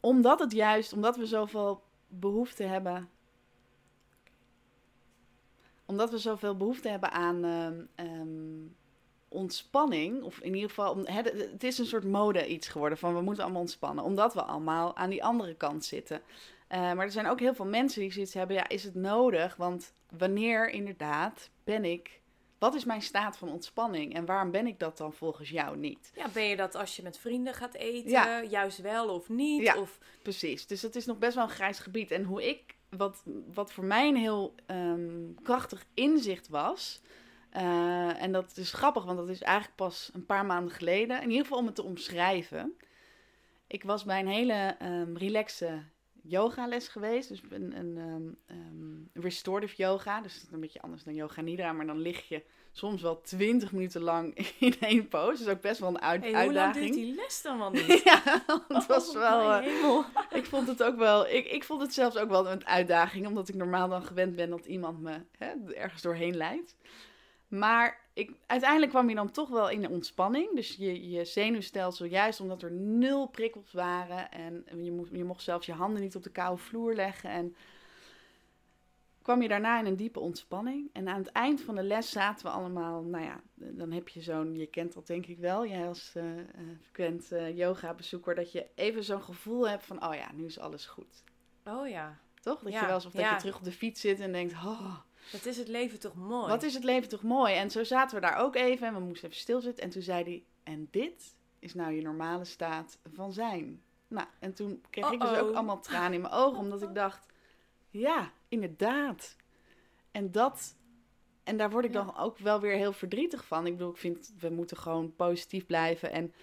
omdat we zoveel behoefte hebben... aan ontspanning, of in ieder geval... Het is een soort mode iets geworden van we moeten allemaal ontspannen, omdat we allemaal aan die andere kant zitten. Maar er zijn ook heel veel mensen die zoiets hebben, ja, is het nodig? Want wanneer inderdaad ben ik... Wat is mijn staat van ontspanning en waarom ben ik dat dan volgens jou niet? Ja, ben je dat als je met vrienden gaat eten, ja, juist wel of niet? Ja, of... precies. Dus dat is nog best wel een grijs gebied. En hoe ik, wat voor mij een heel krachtig inzicht was... en dat is grappig, want dat is eigenlijk pas een paar maanden geleden. In ieder geval om het te omschrijven. Ik was bij een hele relaxe yogales geweest. Dus een restorative yoga. Dus een beetje anders dan yoga nidra. Maar dan lig je soms wel 20 minuten lang in één pose. Dus ook best wel een uitdaging. Hoe lang duurt die les dan wel niet? Ja, het was wel... ik vond het ook wel... Ik vond het zelfs ook wel een uitdaging. Omdat ik normaal dan gewend ben dat iemand me ergens doorheen leidt. Maar uiteindelijk kwam je dan toch wel in de ontspanning. Dus je zenuwstelsel, juist omdat er 0 prikkels waren. En je mocht zelfs je handen niet op de koude vloer leggen. En kwam je daarna in een diepe ontspanning. En aan het eind van de les zaten we allemaal... Nou ja, dan heb je zo'n... Je kent dat denk ik wel. Jij als frequent yoga bezoeker. Dat je even zo'n gevoel hebt van... Oh ja, nu is alles goed. Oh ja. Toch? Dat je wel alsof dat je terug op de fiets zit en denkt... Oh, wat is het leven toch mooi? Wat is het leven toch mooi? En zo zaten we daar ook even en we moesten even stilzitten. En toen zei hij, en dit is nou je normale staat van zijn. Nou, en toen kreeg ik dus ook allemaal tranen in mijn ogen. Omdat ik dacht, ja, inderdaad. En daar word ik dan ook wel weer heel verdrietig van. Ik bedoel, ik vind, we moeten gewoon positief blijven.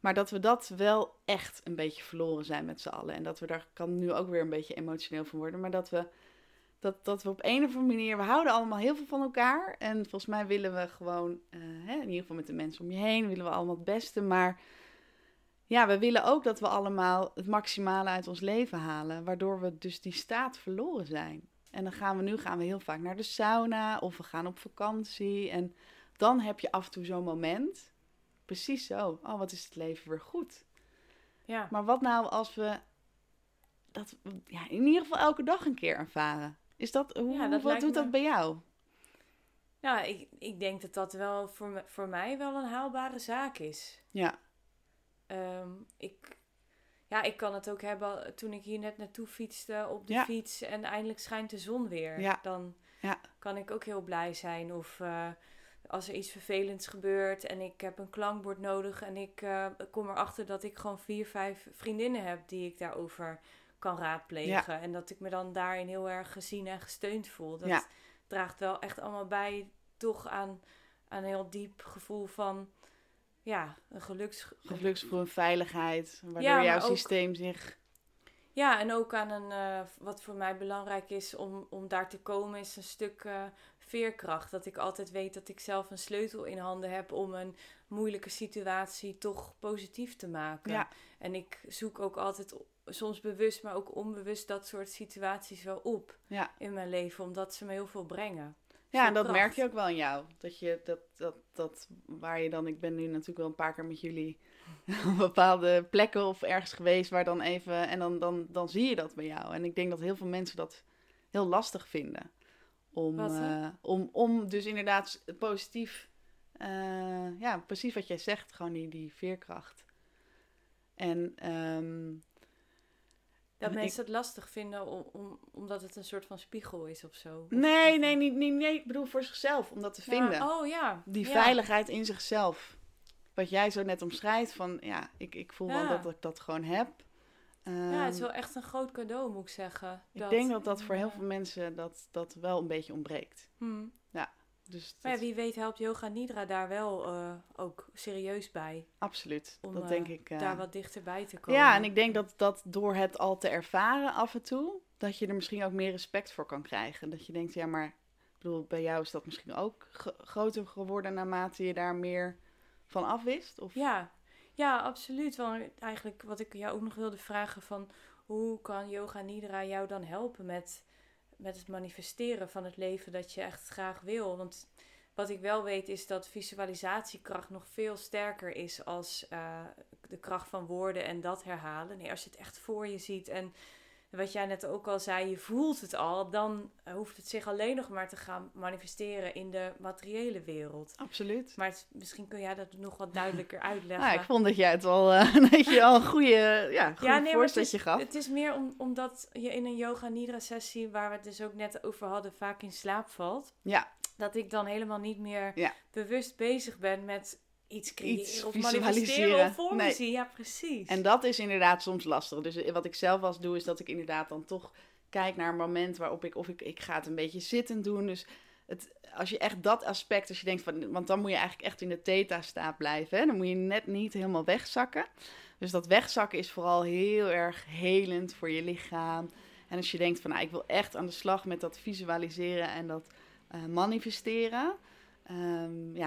Maar dat we dat wel echt een beetje verloren zijn met z'n allen. En dat we daar, kan nu ook weer een beetje emotioneel van worden. Maar dat we... Dat we op een of andere manier... We houden allemaal heel veel van elkaar. En volgens mij willen we gewoon... in ieder geval met de mensen om je heen... willen we allemaal het beste. Maar ja, we willen ook dat we allemaal... het maximale uit ons leven halen. Waardoor we dus die staat verloren zijn. En dan gaan we heel vaak naar de sauna. Of we gaan op vakantie. En dan heb je af en toe zo'n moment. Precies zo. Oh, wat is het leven weer goed. Ja. Maar wat nou als we... dat in ieder geval elke dag een keer ervaren. Is dat, wat doet dat bij jou? Nou, ik denk dat dat wel voor mij wel een haalbare zaak is. Ja. Ik kan het ook hebben toen ik hier net naartoe fietste op de fiets... en eindelijk schijnt de zon weer. Ja. Dan kan ik ook heel blij zijn. Of als er iets vervelends gebeurt en ik heb een klankbord nodig... en ik kom erachter dat ik gewoon 4, 5 vriendinnen heb die ik daarover... kan raadplegen. Ja. En dat ik me dan daarin heel erg gezien en gesteund voel. Dat draagt wel echt allemaal bij toch aan een heel diep gevoel van een geluksgevoel, veiligheid. Waardoor jouw systeem zich... Ja, en ook aan een... wat voor mij belangrijk is om daar te komen is een stuk veerkracht. Dat ik altijd weet dat ik zelf een sleutel in handen heb om een moeilijke situatie toch positief te maken. Ja. En ik zoek ook altijd... soms bewust, maar ook onbewust dat soort situaties wel op in mijn leven. Omdat ze me heel veel brengen. Ja, en dat merk je ook wel in jou. Dat je dat waar je dan... Ik ben nu natuurlijk wel een paar keer met jullie op bepaalde plekken of ergens geweest. Waar dan even... En dan zie je dat bij jou. En ik denk dat heel veel mensen dat heel lastig vinden. Om dus inderdaad positief... precies wat jij zegt. Gewoon die veerkracht. En... dat mensen het lastig vinden omdat het een soort van spiegel is of zo. Nee. Ik bedoel voor zichzelf, om dat te vinden. Veiligheid in zichzelf. Wat jij zo net omschrijft van, ik voel wel dat ik dat gewoon heb. Het is wel echt een groot cadeau, moet ik zeggen. Ik denk dat voor heel veel mensen dat wel een beetje ontbreekt. Ja, dus maar wie weet helpt Yoga Nidra daar wel ook serieus bij. Absoluut, dat denk ik. Daar wat dichterbij te komen. Ja, en ik denk dat door het al te ervaren af en toe... dat je er misschien ook meer respect voor kan krijgen. Dat je denkt, ja maar... Ik bedoel, bij jou is dat misschien ook groter geworden... naarmate je daar meer van afwist? Of? Ja, absoluut. Want eigenlijk wat ik jou ook nog wilde vragen van... hoe kan Yoga Nidra jou dan helpen met het manifesteren van het leven dat je echt graag wil. Want wat ik wel weet is dat visualisatiekracht nog veel sterker is als de kracht van woorden en dat herhalen. Nee, als je het echt voor je ziet en wat jij net ook al zei, je voelt het al, dan hoeft het zich alleen nog maar te gaan manifesteren in de materiële wereld. Absoluut. Maar misschien kun jij dat nog wat duidelijker uitleggen. Ja, ik vond dat jij het al, dat je al een goede, voorzetje gaf. Het is meer omdat je in een yoga nidra sessie, waar we het dus ook net over hadden, vaak in slaap valt. Ja. Dat ik dan helemaal niet meer bewust bezig ben met iets creëren of manifesteren of voor me zien. Ja, precies. En dat is inderdaad soms lastig. Dus wat ik zelf als doe, is dat ik inderdaad dan toch kijk naar een moment waarop ik ga het een beetje zittend doen. Dus als je echt dat aspect, als je denkt van, want dan moet je eigenlijk echt in de theta-staat blijven. Hè? Dan moet je net niet helemaal wegzakken. Dus dat wegzakken is vooral heel erg helend voor je lichaam. En als je denkt van, ik wil echt aan de slag met dat visualiseren en dat manifesteren.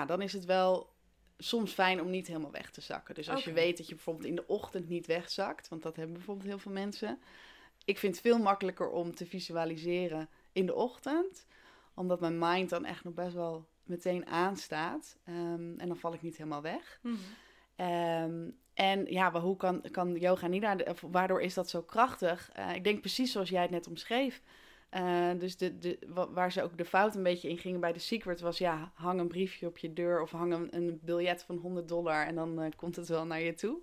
Dan is het wel soms fijn om niet helemaal weg te zakken. Dus als je weet dat je bijvoorbeeld in de ochtend niet wegzakt, want dat hebben bijvoorbeeld heel veel mensen. Ik vind het veel makkelijker om te visualiseren in de ochtend, omdat mijn mind dan echt nog best wel meteen aanstaat. En dan val ik niet helemaal weg. Mm-hmm. Hoe kan yoga niet waardoor is dat zo krachtig? Ik denk precies zoals jij het net omschreef. Dus waar ze ook de fout een beetje in gingen bij The Secret was, hang een briefje op je deur of hang een biljet van $100 en dan komt het wel naar je toe.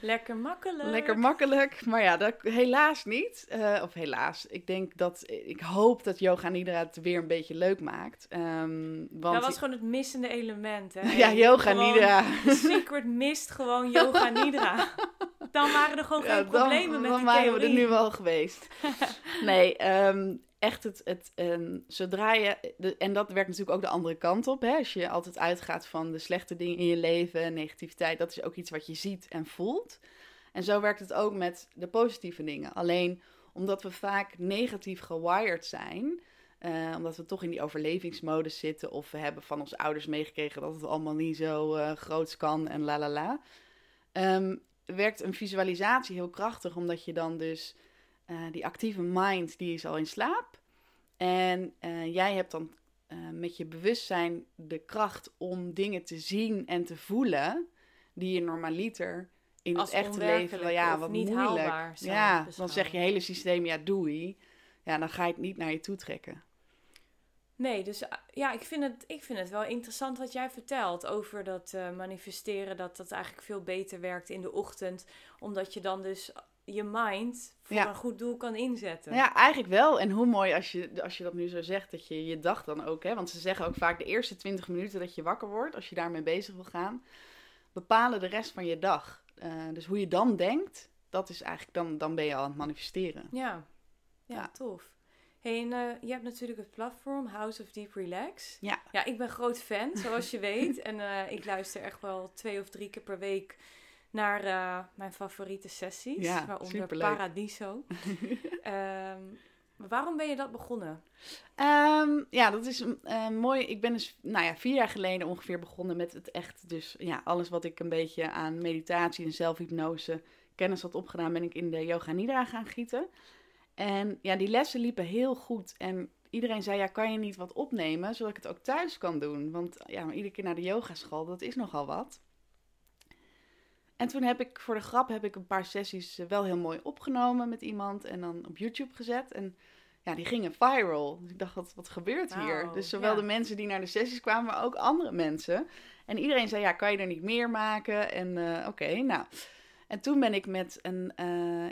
Lekker makkelijk. Lekker makkelijk, maar dat helaas niet. Of helaas, ik hoop dat yoga nidra het weer een beetje leuk maakt. Want dat was gewoon het missende element, hè? Ja, yoga nidra. The Secret mist gewoon yoga nidra. Dan waren er gewoon geen problemen met die theorie. Dan waren we er nu wel geweest. Nee, echt zodra je... En dat werkt natuurlijk ook de andere kant op. Hè? Als je altijd uitgaat van de slechte dingen in je leven, negativiteit, dat is ook iets wat je ziet en voelt. En zo werkt het ook met de positieve dingen. Alleen omdat we vaak negatief gewired zijn, omdat we toch in die overlevingsmodus zitten, of we hebben van onze ouders meegekregen dat het allemaal niet zo groots kan en la la la. Werkt een visualisatie heel krachtig, omdat je dan dus die actieve mind, die is al in slaap. En jij hebt dan met je bewustzijn de kracht om dingen te zien en te voelen die je normaliter in als het echte leven, wat niet moeilijk. Haalbaar, dan zeg je hele systeem, doei. Ja, dan ga je het niet naar je toe trekken. Nee, dus ik vind het wel interessant wat jij vertelt over dat manifesteren. Dat eigenlijk veel beter werkt in de ochtend. Omdat je dan dus je mind voor een goed doel kan inzetten. Ja, eigenlijk wel. En hoe mooi als je dat nu zo zegt, dat je je dag dan ook... Hè, want ze zeggen ook vaak de eerste 20 minuten dat je wakker wordt, als je daarmee bezig wil gaan, bepalen de rest van je dag. Dus hoe je dan denkt, dat is eigenlijk... Dan ben je al aan het manifesteren. Ja, tof. Hey, je hebt natuurlijk het platform House of Deep Relax. Ja, ik ben groot fan, zoals je weet. En ik luister echt wel 2 of 3 keer per week naar mijn favoriete sessies. Ja, waaronder superleuk. Paradiso. Waarom ben je dat begonnen? Dat is mooi. Ik ben dus 4 jaar geleden ongeveer begonnen met het echt. Dus alles wat ik een beetje aan meditatie en zelfhypnose kennis had opgedaan, ben ik in de yoga nidra gaan gieten. En die lessen liepen heel goed. En iedereen zei, kan je niet wat opnemen, zodat ik het ook thuis kan doen? Want iedere keer naar de yogaschool, dat is nogal wat. En toen heb ik, voor de grap, een paar sessies wel heel mooi opgenomen met iemand. En dan op YouTube gezet. En die gingen viral. Dus ik dacht, wat gebeurt hier? Dus zowel de mensen die naar de sessies kwamen, maar ook andere mensen. En iedereen zei, kan je er niet meer maken? En En toen ben ik met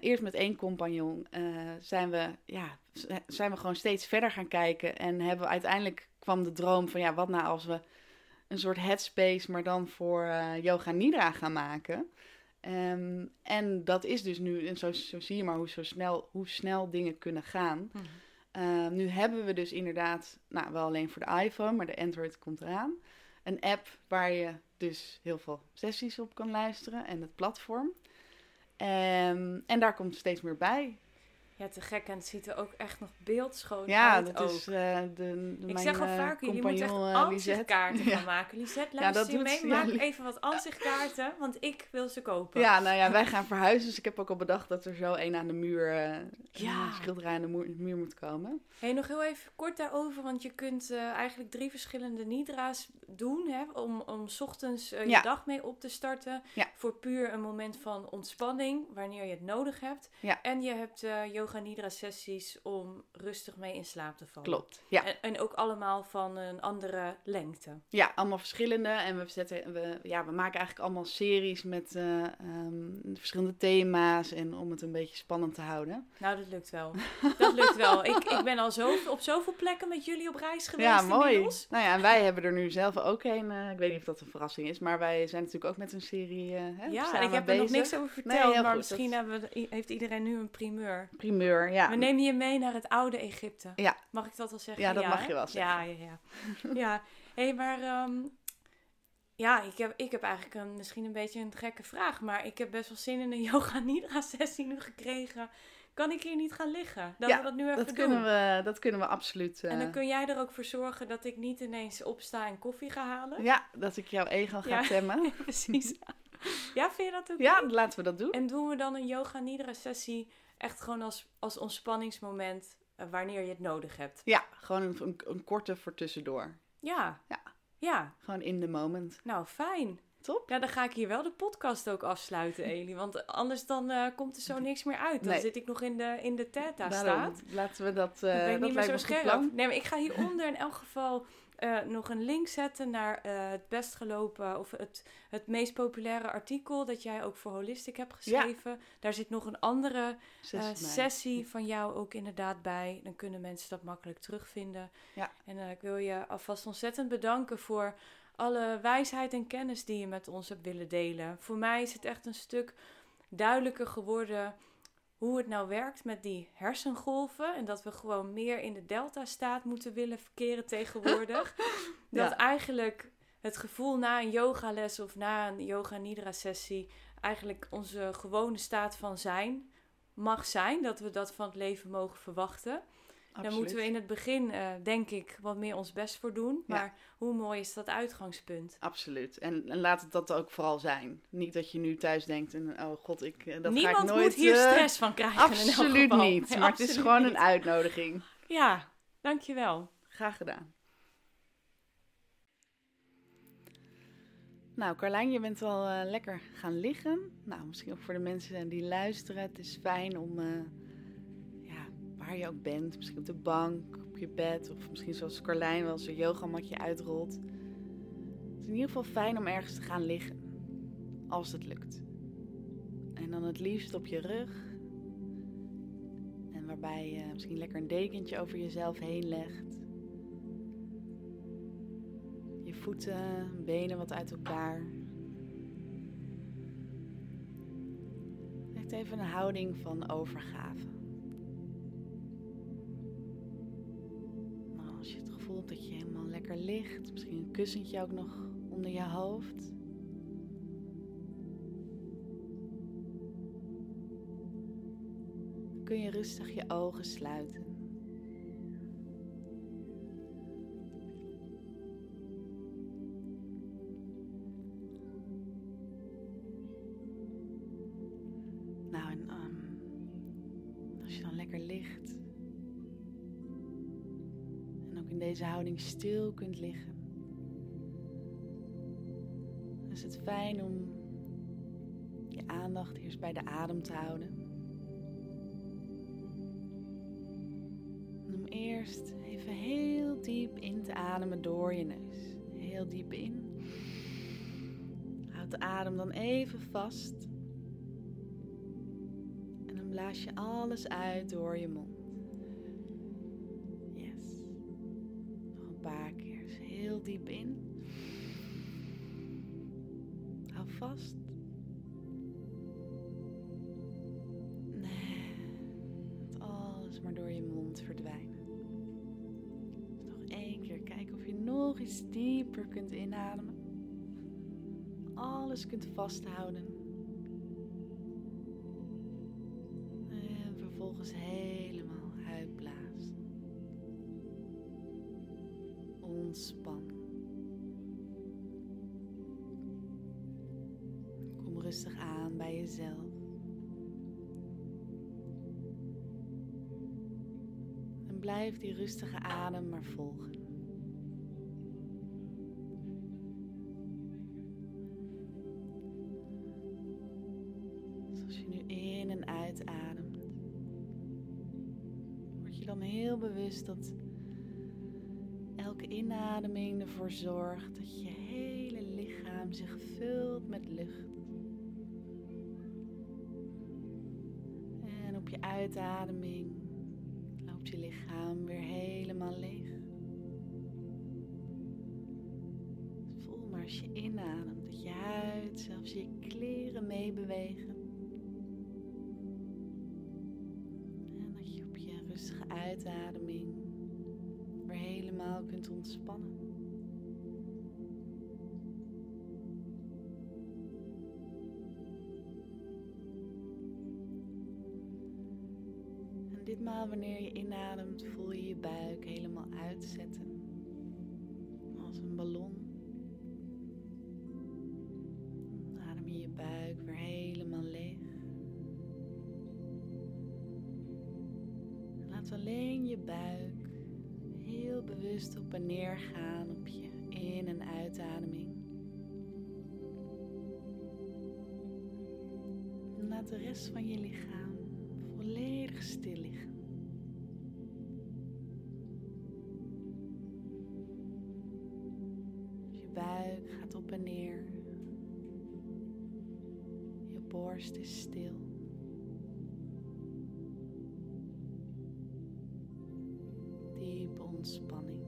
eerst met 1 compagnon, zijn we gewoon steeds verder gaan kijken. En uiteindelijk kwam de droom van, wat nou als we een soort headspace, maar dan voor yoga nidra gaan maken. En dat is dus nu, en zo zie je maar hoe snel dingen kunnen gaan. Mm-hmm. Nu hebben we dus inderdaad, wel alleen voor de iPhone, maar de Android komt eraan. Een app waar je dus heel veel sessies op kan luisteren en het platform. En daar komt steeds meer bij. Ja, te gek. En het ziet er ook echt nog beeldschoon uit. Ja, dat is mijn compagnon Lisette. Ik zeg al vaak, jullie moeten echt ansichtkaarten gaan maken. Lisette, luister je mee. Maak even wat ansichtkaarten, want ik wil ze kopen. Ja, wij gaan verhuizen. Dus ik heb ook al bedacht dat er zo een aan de muur, een schilderij aan de muur moet komen. Hey, nog heel even kort daarover, want je kunt eigenlijk 3 verschillende nidra's doen. Hè, om 's ochtends je dag mee op te starten. Ja. Voor puur een moment van ontspanning, wanneer je het nodig hebt. Ja. En je hebt yoga yoga nidra sessies om rustig mee in slaap te vallen. Klopt, ja. En ook allemaal van een andere lengte. Ja, allemaal verschillende. En we maken eigenlijk allemaal series met verschillende thema's. En om het een beetje spannend te houden. Nou, dat lukt wel. Dat lukt wel. Ik ben al op zoveel plekken met jullie op reis geweest. Ja, mooi. Inmiddels. Nou ja, en wij hebben er nu zelf ook een. Ik weet niet of dat een verrassing is. Maar wij zijn natuurlijk ook met een serie samen en ik heb bezig. Er nog niks over verteld. Nee, maar goed, misschien heeft iedereen nu een primeur. Primeur, ja. We nemen je mee naar het oude Egypte. Ja. Mag ik dat al zeggen? Ja, dat mag je wel zeggen. Ja. Ja. Hey, maar ik heb eigenlijk misschien een beetje een gekke vraag. Maar ik heb best wel zin in een yoga nidra sessie nu gekregen. Kan ik hier niet gaan liggen? Dat we dat nu even doen. Dat kunnen we absoluut. En dan kun jij er ook voor zorgen dat ik niet ineens opsta en koffie ga halen. Ja, dat ik jouw ego ga temmen. Precies. Ja, vind je dat ook? Ja, laten we dat doen. En doen we dan een yoga nidra sessie echt gewoon als ontspanningsmoment wanneer je het nodig hebt? Ja, gewoon een korte voor tussendoor. Ja. Gewoon in the moment. Nou, fijn. Top. Ja, dan ga ik hier wel de podcast ook afsluiten, Eli. Want anders dan komt er zo niks meer uit. Dan zit ik nog in de theta staat. Laten we dat... ben ik dat niet meer zo scherp. Nee, maar ik ga hieronder in elk geval nog een link zetten naar het best gelopen... of het meest populaire artikel dat jij ook voor Holistik hebt geschreven. Ja. Daar zit nog een andere sessie van jou ook inderdaad bij. Dan kunnen mensen dat makkelijk terugvinden. Ja. En ik wil je alvast ontzettend bedanken voor... alle wijsheid en kennis die je met ons hebt willen delen. Voor mij is het echt een stuk duidelijker geworden hoe het nou werkt met die hersengolven. En dat we gewoon meer in de delta-staat moeten willen verkeren tegenwoordig. Dat eigenlijk het gevoel na een yogales of na een yoga nidra sessie... eigenlijk onze gewone staat van zijn mag zijn. Dat we dat van het leven mogen verwachten. Absoluut. Daar moeten we in het begin, denk ik, wat meer ons best voor doen. Maar hoe mooi is dat uitgangspunt? Absoluut. En laat het dat ook vooral zijn. Niet dat je nu thuis denkt, oh god, niemand ga ik nooit... moet hier stress van krijgen. Absoluut in elk geval. Niet. Nee, maar absoluut het is gewoon niet. Een uitnodiging. Ja, dankjewel. Graag gedaan. Nou, Carlijn, je bent al lekker gaan liggen. Nou, misschien ook voor de mensen die luisteren. Het is fijn om... waar je ook bent, misschien op de bank, op je bed... of misschien zoals Carlijn wel zo'n yogamatje uitrolt. Het is in ieder geval fijn om ergens te gaan liggen. Als het lukt. En dan het liefst op je rug. En waarbij je misschien lekker een dekentje over jezelf heen legt. Je voeten, benen wat uit elkaar. Echt even een houding van overgave. Voelt dat je helemaal lekker ligt. Misschien een kussentje ook nog onder je hoofd. Dan kun je rustig je ogen sluiten. Nou, en als je dan lekker ligt... in deze houding stil kunt liggen. Dan is het fijn om je aandacht eerst bij de adem te houden. En om eerst even heel diep in te ademen door je neus. Heel diep in. Houd de adem dan even vast. En dan blaas je alles uit door je mond. Diep in. Hou vast. Laat alles maar door je mond verdwijnen. Dus nog één keer kijken of je nog eens dieper kunt inademen. Alles kunt vasthouden. En vervolgens helemaal uitblazen. Ontspan. Rustig aan bij jezelf. En blijf die rustige adem maar volgen. Dus als je nu in en uit ademt, heel bewust dat elke inademing ervoor zorgt dat je hele lichaam zich vult met lucht. En op je uitademing loopt je lichaam weer helemaal leeg. Voel maar als je inademt dat je huid, zelfs je kleren meebewegen. En dat je op je rustige uitademing weer helemaal kunt ontspannen. En ditmaal wanneer je inademt voel je je buik helemaal uitzetten. Als een ballon. Adem je je buik weer helemaal leeg. En laat alleen je buik heel bewust op en neer gaan op je in- en uitademing. En laat de rest van je lichaam volledig stil liggen. Je buik gaat op en neer. Je borst is stil. Diepe ontspanning.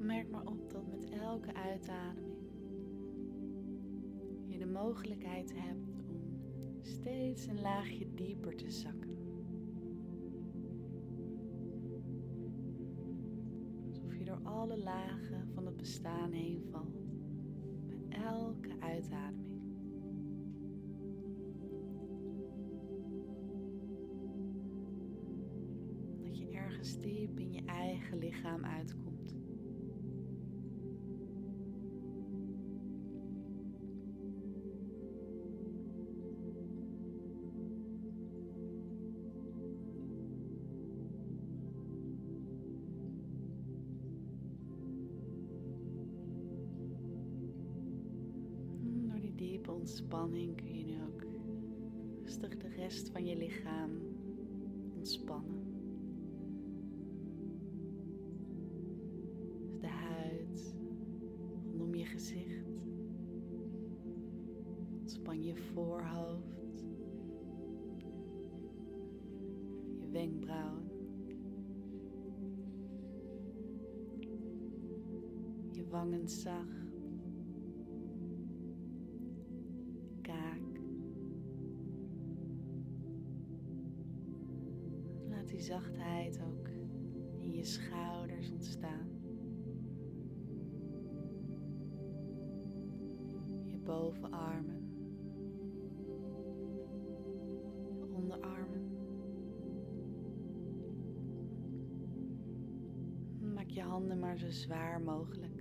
Merk maar op dat met elke uitademing je de mogelijkheid hebt steeds een laagje dieper te zakken. Alsof je door alle lagen van het bestaan heen valt. Bij elke uitademing. Dat je ergens diep in je eigen lichaam uitkomt. Diepe ontspanning kun je nu ook rustig de rest van je lichaam ontspannen. Dus de huid, rondom je gezicht. Ontspan je voorhoofd, je wenkbrauwen, je wangen zacht. Laat die zachtheid ook in je schouders ontstaan. Je bovenarmen. Je onderarmen. Maak je handen maar zo zwaar mogelijk.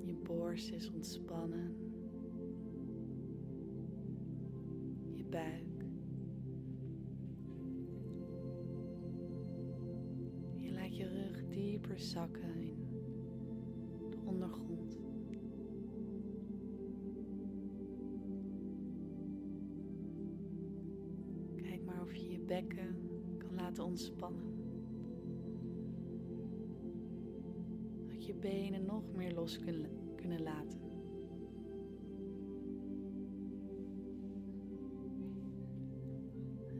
Je borst is ontspannen. Je buik. Je laat je rug dieper zakken in de ondergrond. Kijk maar of je je bekken kan laten ontspannen. Dat je benen nog meer los kunnen laten.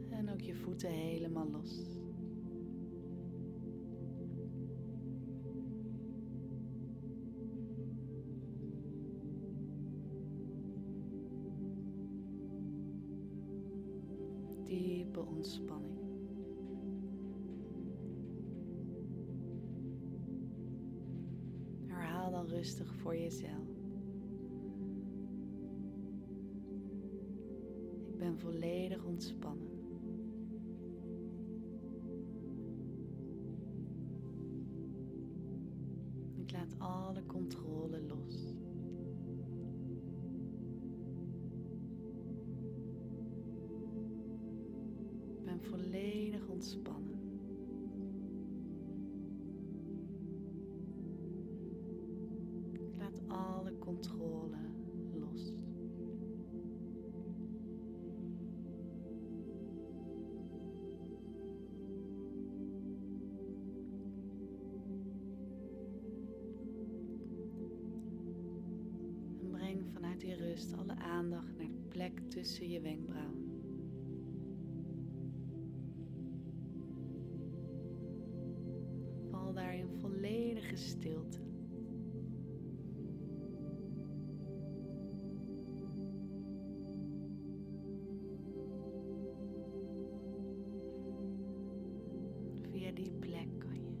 En ook je voeten helemaal los. Diepe ontspanning. Herhaal dan rustig voor jezelf. Ik ben volledig ontspannen. Ik laat alle controle los. volledig ontspannen. Laat alle controle los. En breng vanuit die rust alle aandacht naar de plek tussen je wenkbrauwen. Val daar in volledige stilte. Via die plek kan je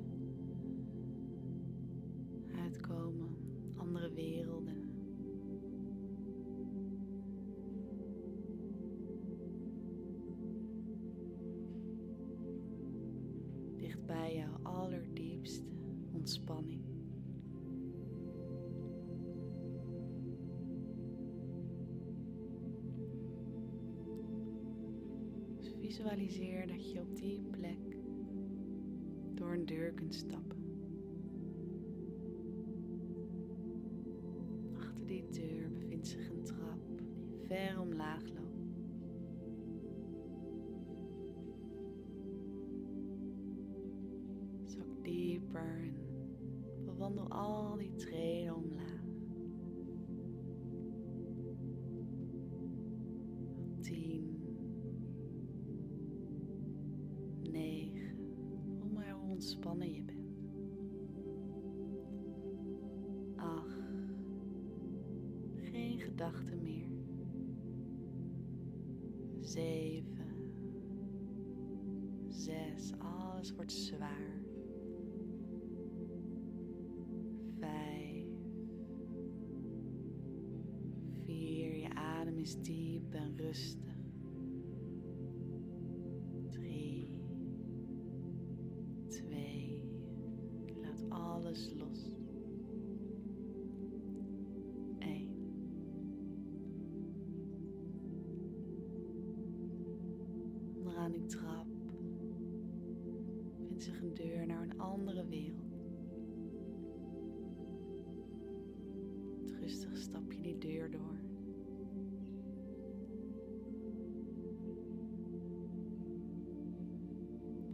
uitkomen, andere werelden. Dicht bij jouw allerdiepste ontspanning. Dus visualiseer dat je op die plek door een deur kunt stappen. Achter die deur bevindt zich een trap die ver omlaag loopt. Zak dieper en bewandel al die treden omlaag. Ontspannen je bent. 8. Geen gedachten meer. 7. 6. Alles wordt zwaar. 5. 4. Je adem is diep en rustig. 2. Je laat alles los. 1. Onderaan die trap vindt zich een deur naar een andere wereld. Rustig stap je die deur door.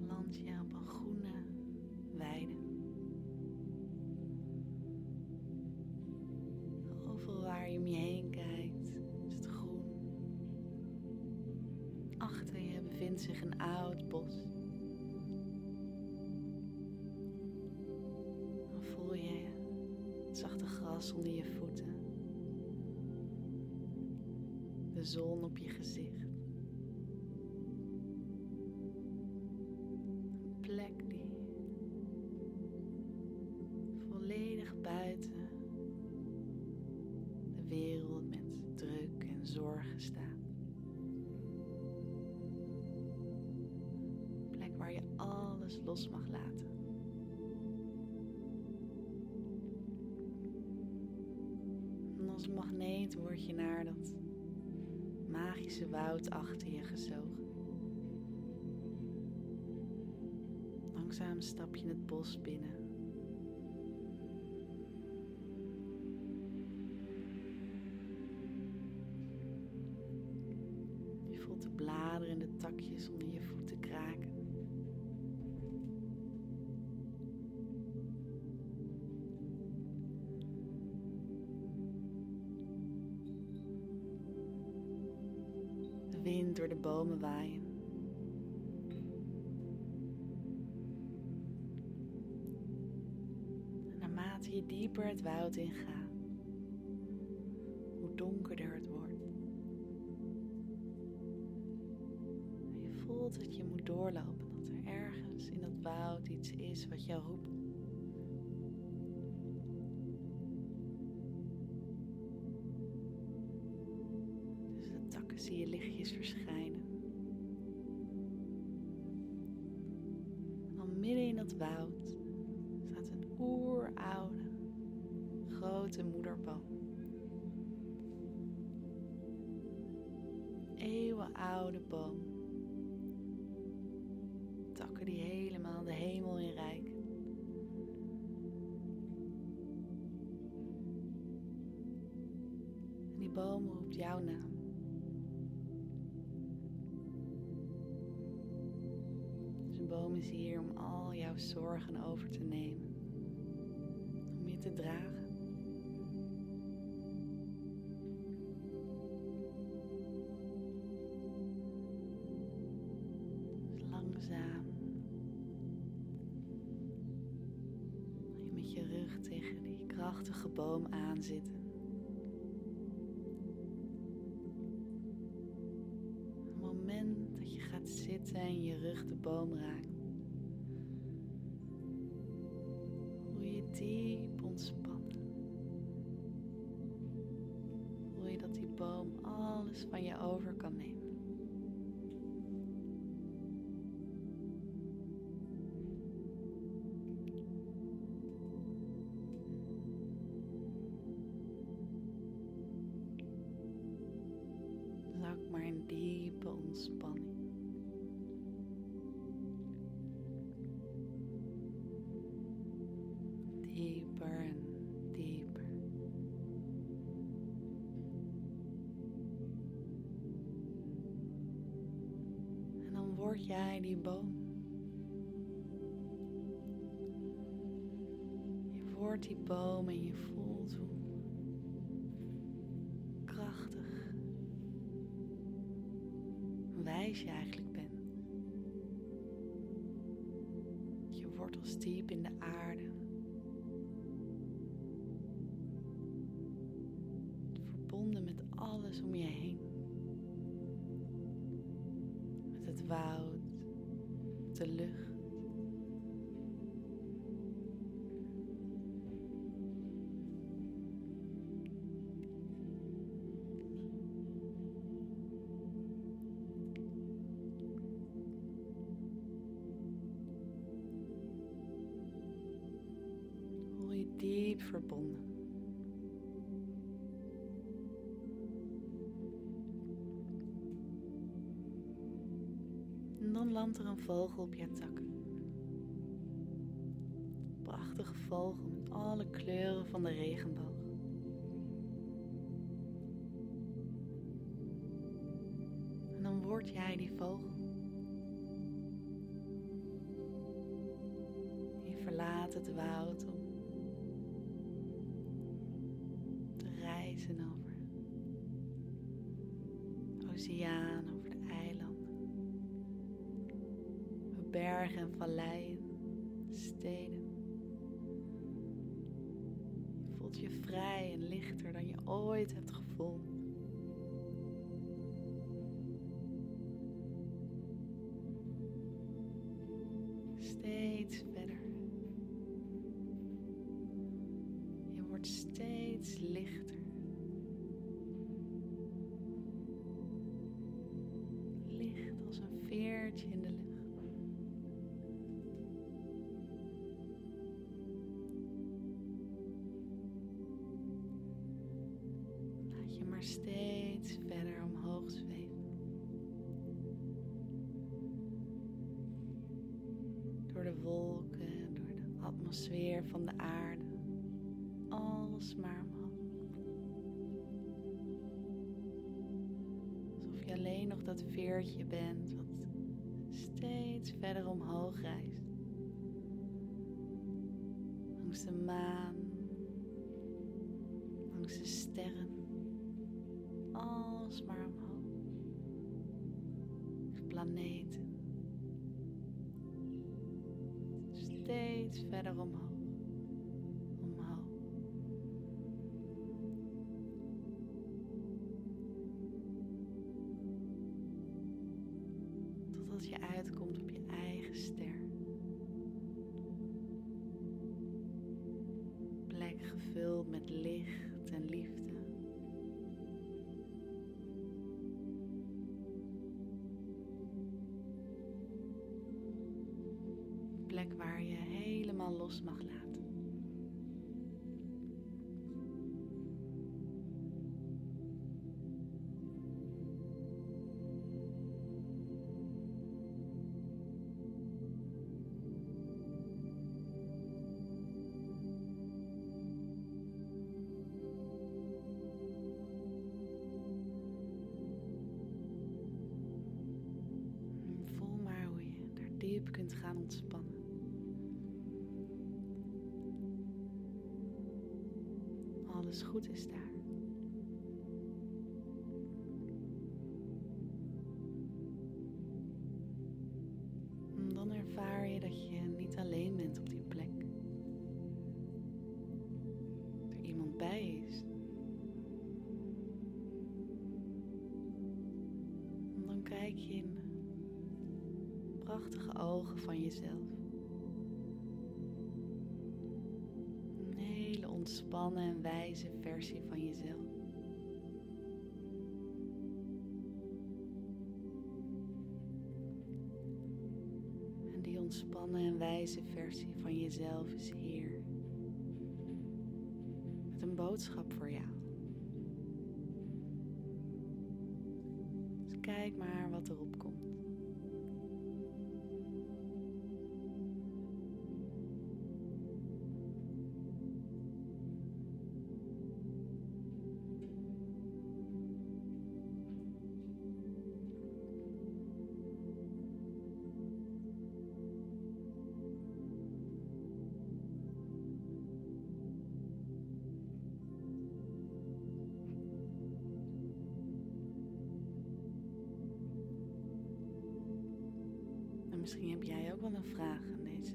Land je op een groene weide. Overal waar je om je heen kijkt is het groen. Achter je bevindt zich een oud bos. Dan voel je het zachte gras onder je voeten. De zon op je gezicht. Plek die volledig buiten de wereld met druk en zorgen staat. Een plek waar je alles los mag laten. En als magneet word je naar dat magische woud achter je gezogen. Langzaam stap je het bos binnen. Je voelt de bladeren en de takjes onder je voeten kraken. De wind door de bomen waaien. Hoe dieper het woud ingaat, hoe donkerder het wordt. En je voelt dat je moet doorlopen, dat er ergens in dat woud iets is wat jou roept. Tussen de takken zie je lichtjes verschijnen. En al midden in dat woud staat een oeroude, grote moederboom. Eeuwenoude boom. wolken die helemaal de hemel in reiken. En die boom roept jouw naam. Dus een boom is hier om al jouw zorgen over te nemen. Om je te dragen. Langzaam. Je met je rug tegen die krachtige boom aanzitten. Het moment dat je gaat zitten en je rug de boom raakt. Voel je diep ontspannen. Voel je dat die boom alles van je over kan nemen. Maar een diepe ontspanning. Dieper en dieper. En dan word jij die boom. Je wordt die boom en je voelt hoe krachtig wijs je eigenlijk bent. Je wortels diep in de aarde. Verbonden met alles om je heen. Met het woud, de lucht. Diep verbonden. En dan landt er een vogel op je takken. Een prachtige vogel met alle kleuren van de regenboog. En dan word jij die vogel. Je verlaat het woud om reizen over de oceaan, over de eilanden, over bergen en valleien, steden. Je voelt je vrij en lichter dan je ooit hebt gevoeld. Steeds verder. Je wordt steeds lichter. Veertje in de lucht. Laat je maar steeds verder omhoog zweven. Door de wolken, door de atmosfeer van de aarde. Alles maar omhoog. Alsof je alleen nog dat veertje bent wat steeds verder omhoog reist. Langs de maan, langs de sterren, alles maar omhoog. De planeten, steeds verder omhoog. Als je uitkomt op je eigen ster. Plek gevuld met licht en liefde. Plek waar je helemaal los mag laten. diep kunt gaan ontspannen. Alles goed is daar. En dan ervaar je dat je niet alleen bent op die plek. Dat er iemand bij is. En dan kijk je in prachtige ogen van jezelf. Een hele ontspannen en wijze versie van jezelf. En die ontspannen en wijze versie van jezelf is hier. Met een boodschap voor jou. Dus kijk maar wat erop komt. Misschien heb jij ook wel een vraag aan deze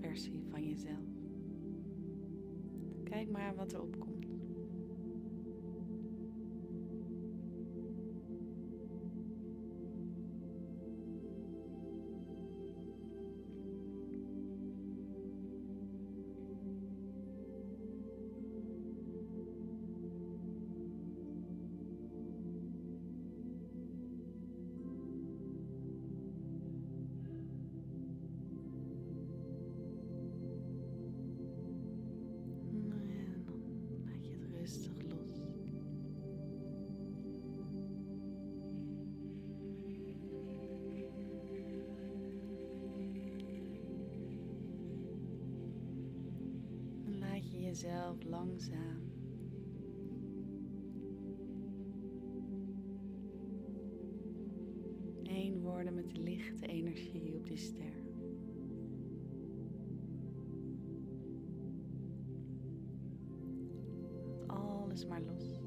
versie van jezelf. Kijk maar wat er opkomt. Jezelf langzaam één worden met de lichte energie op die ster. Laat alles maar los.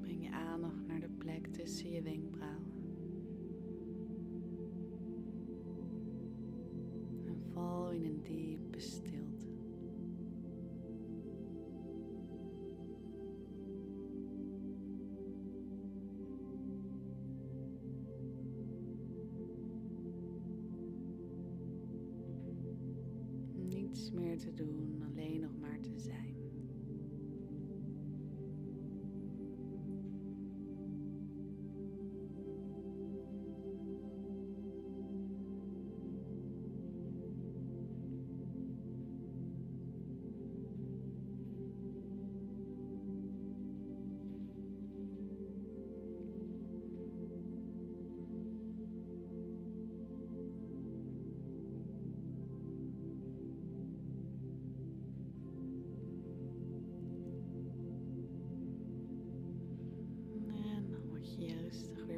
Breng je aandacht naar de plek tussen je wenkbrauwen. Val in een diepe stilte. Niets meer te doen, alleen nog maar te zijn.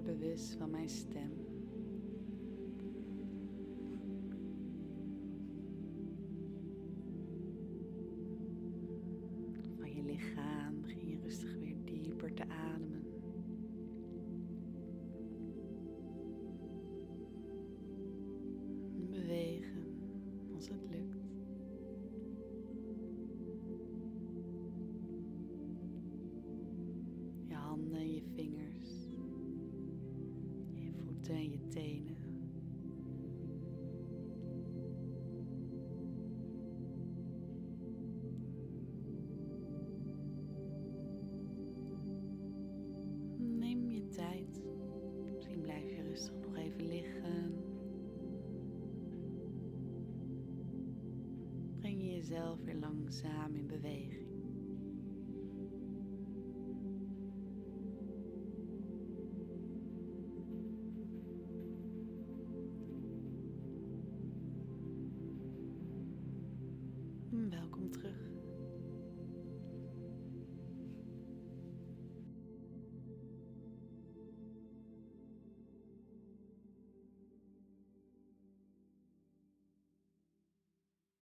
Bewust van mijn stem. Van je lichaam begin je rustig weer dieper te ademen. Bewegen als het lukt. Je handen en je vingers. En je tenen. Neem je tijd. Misschien blijf je rustig nog even liggen. Breng je jezelf weer langzaam in beweging. Welkom terug.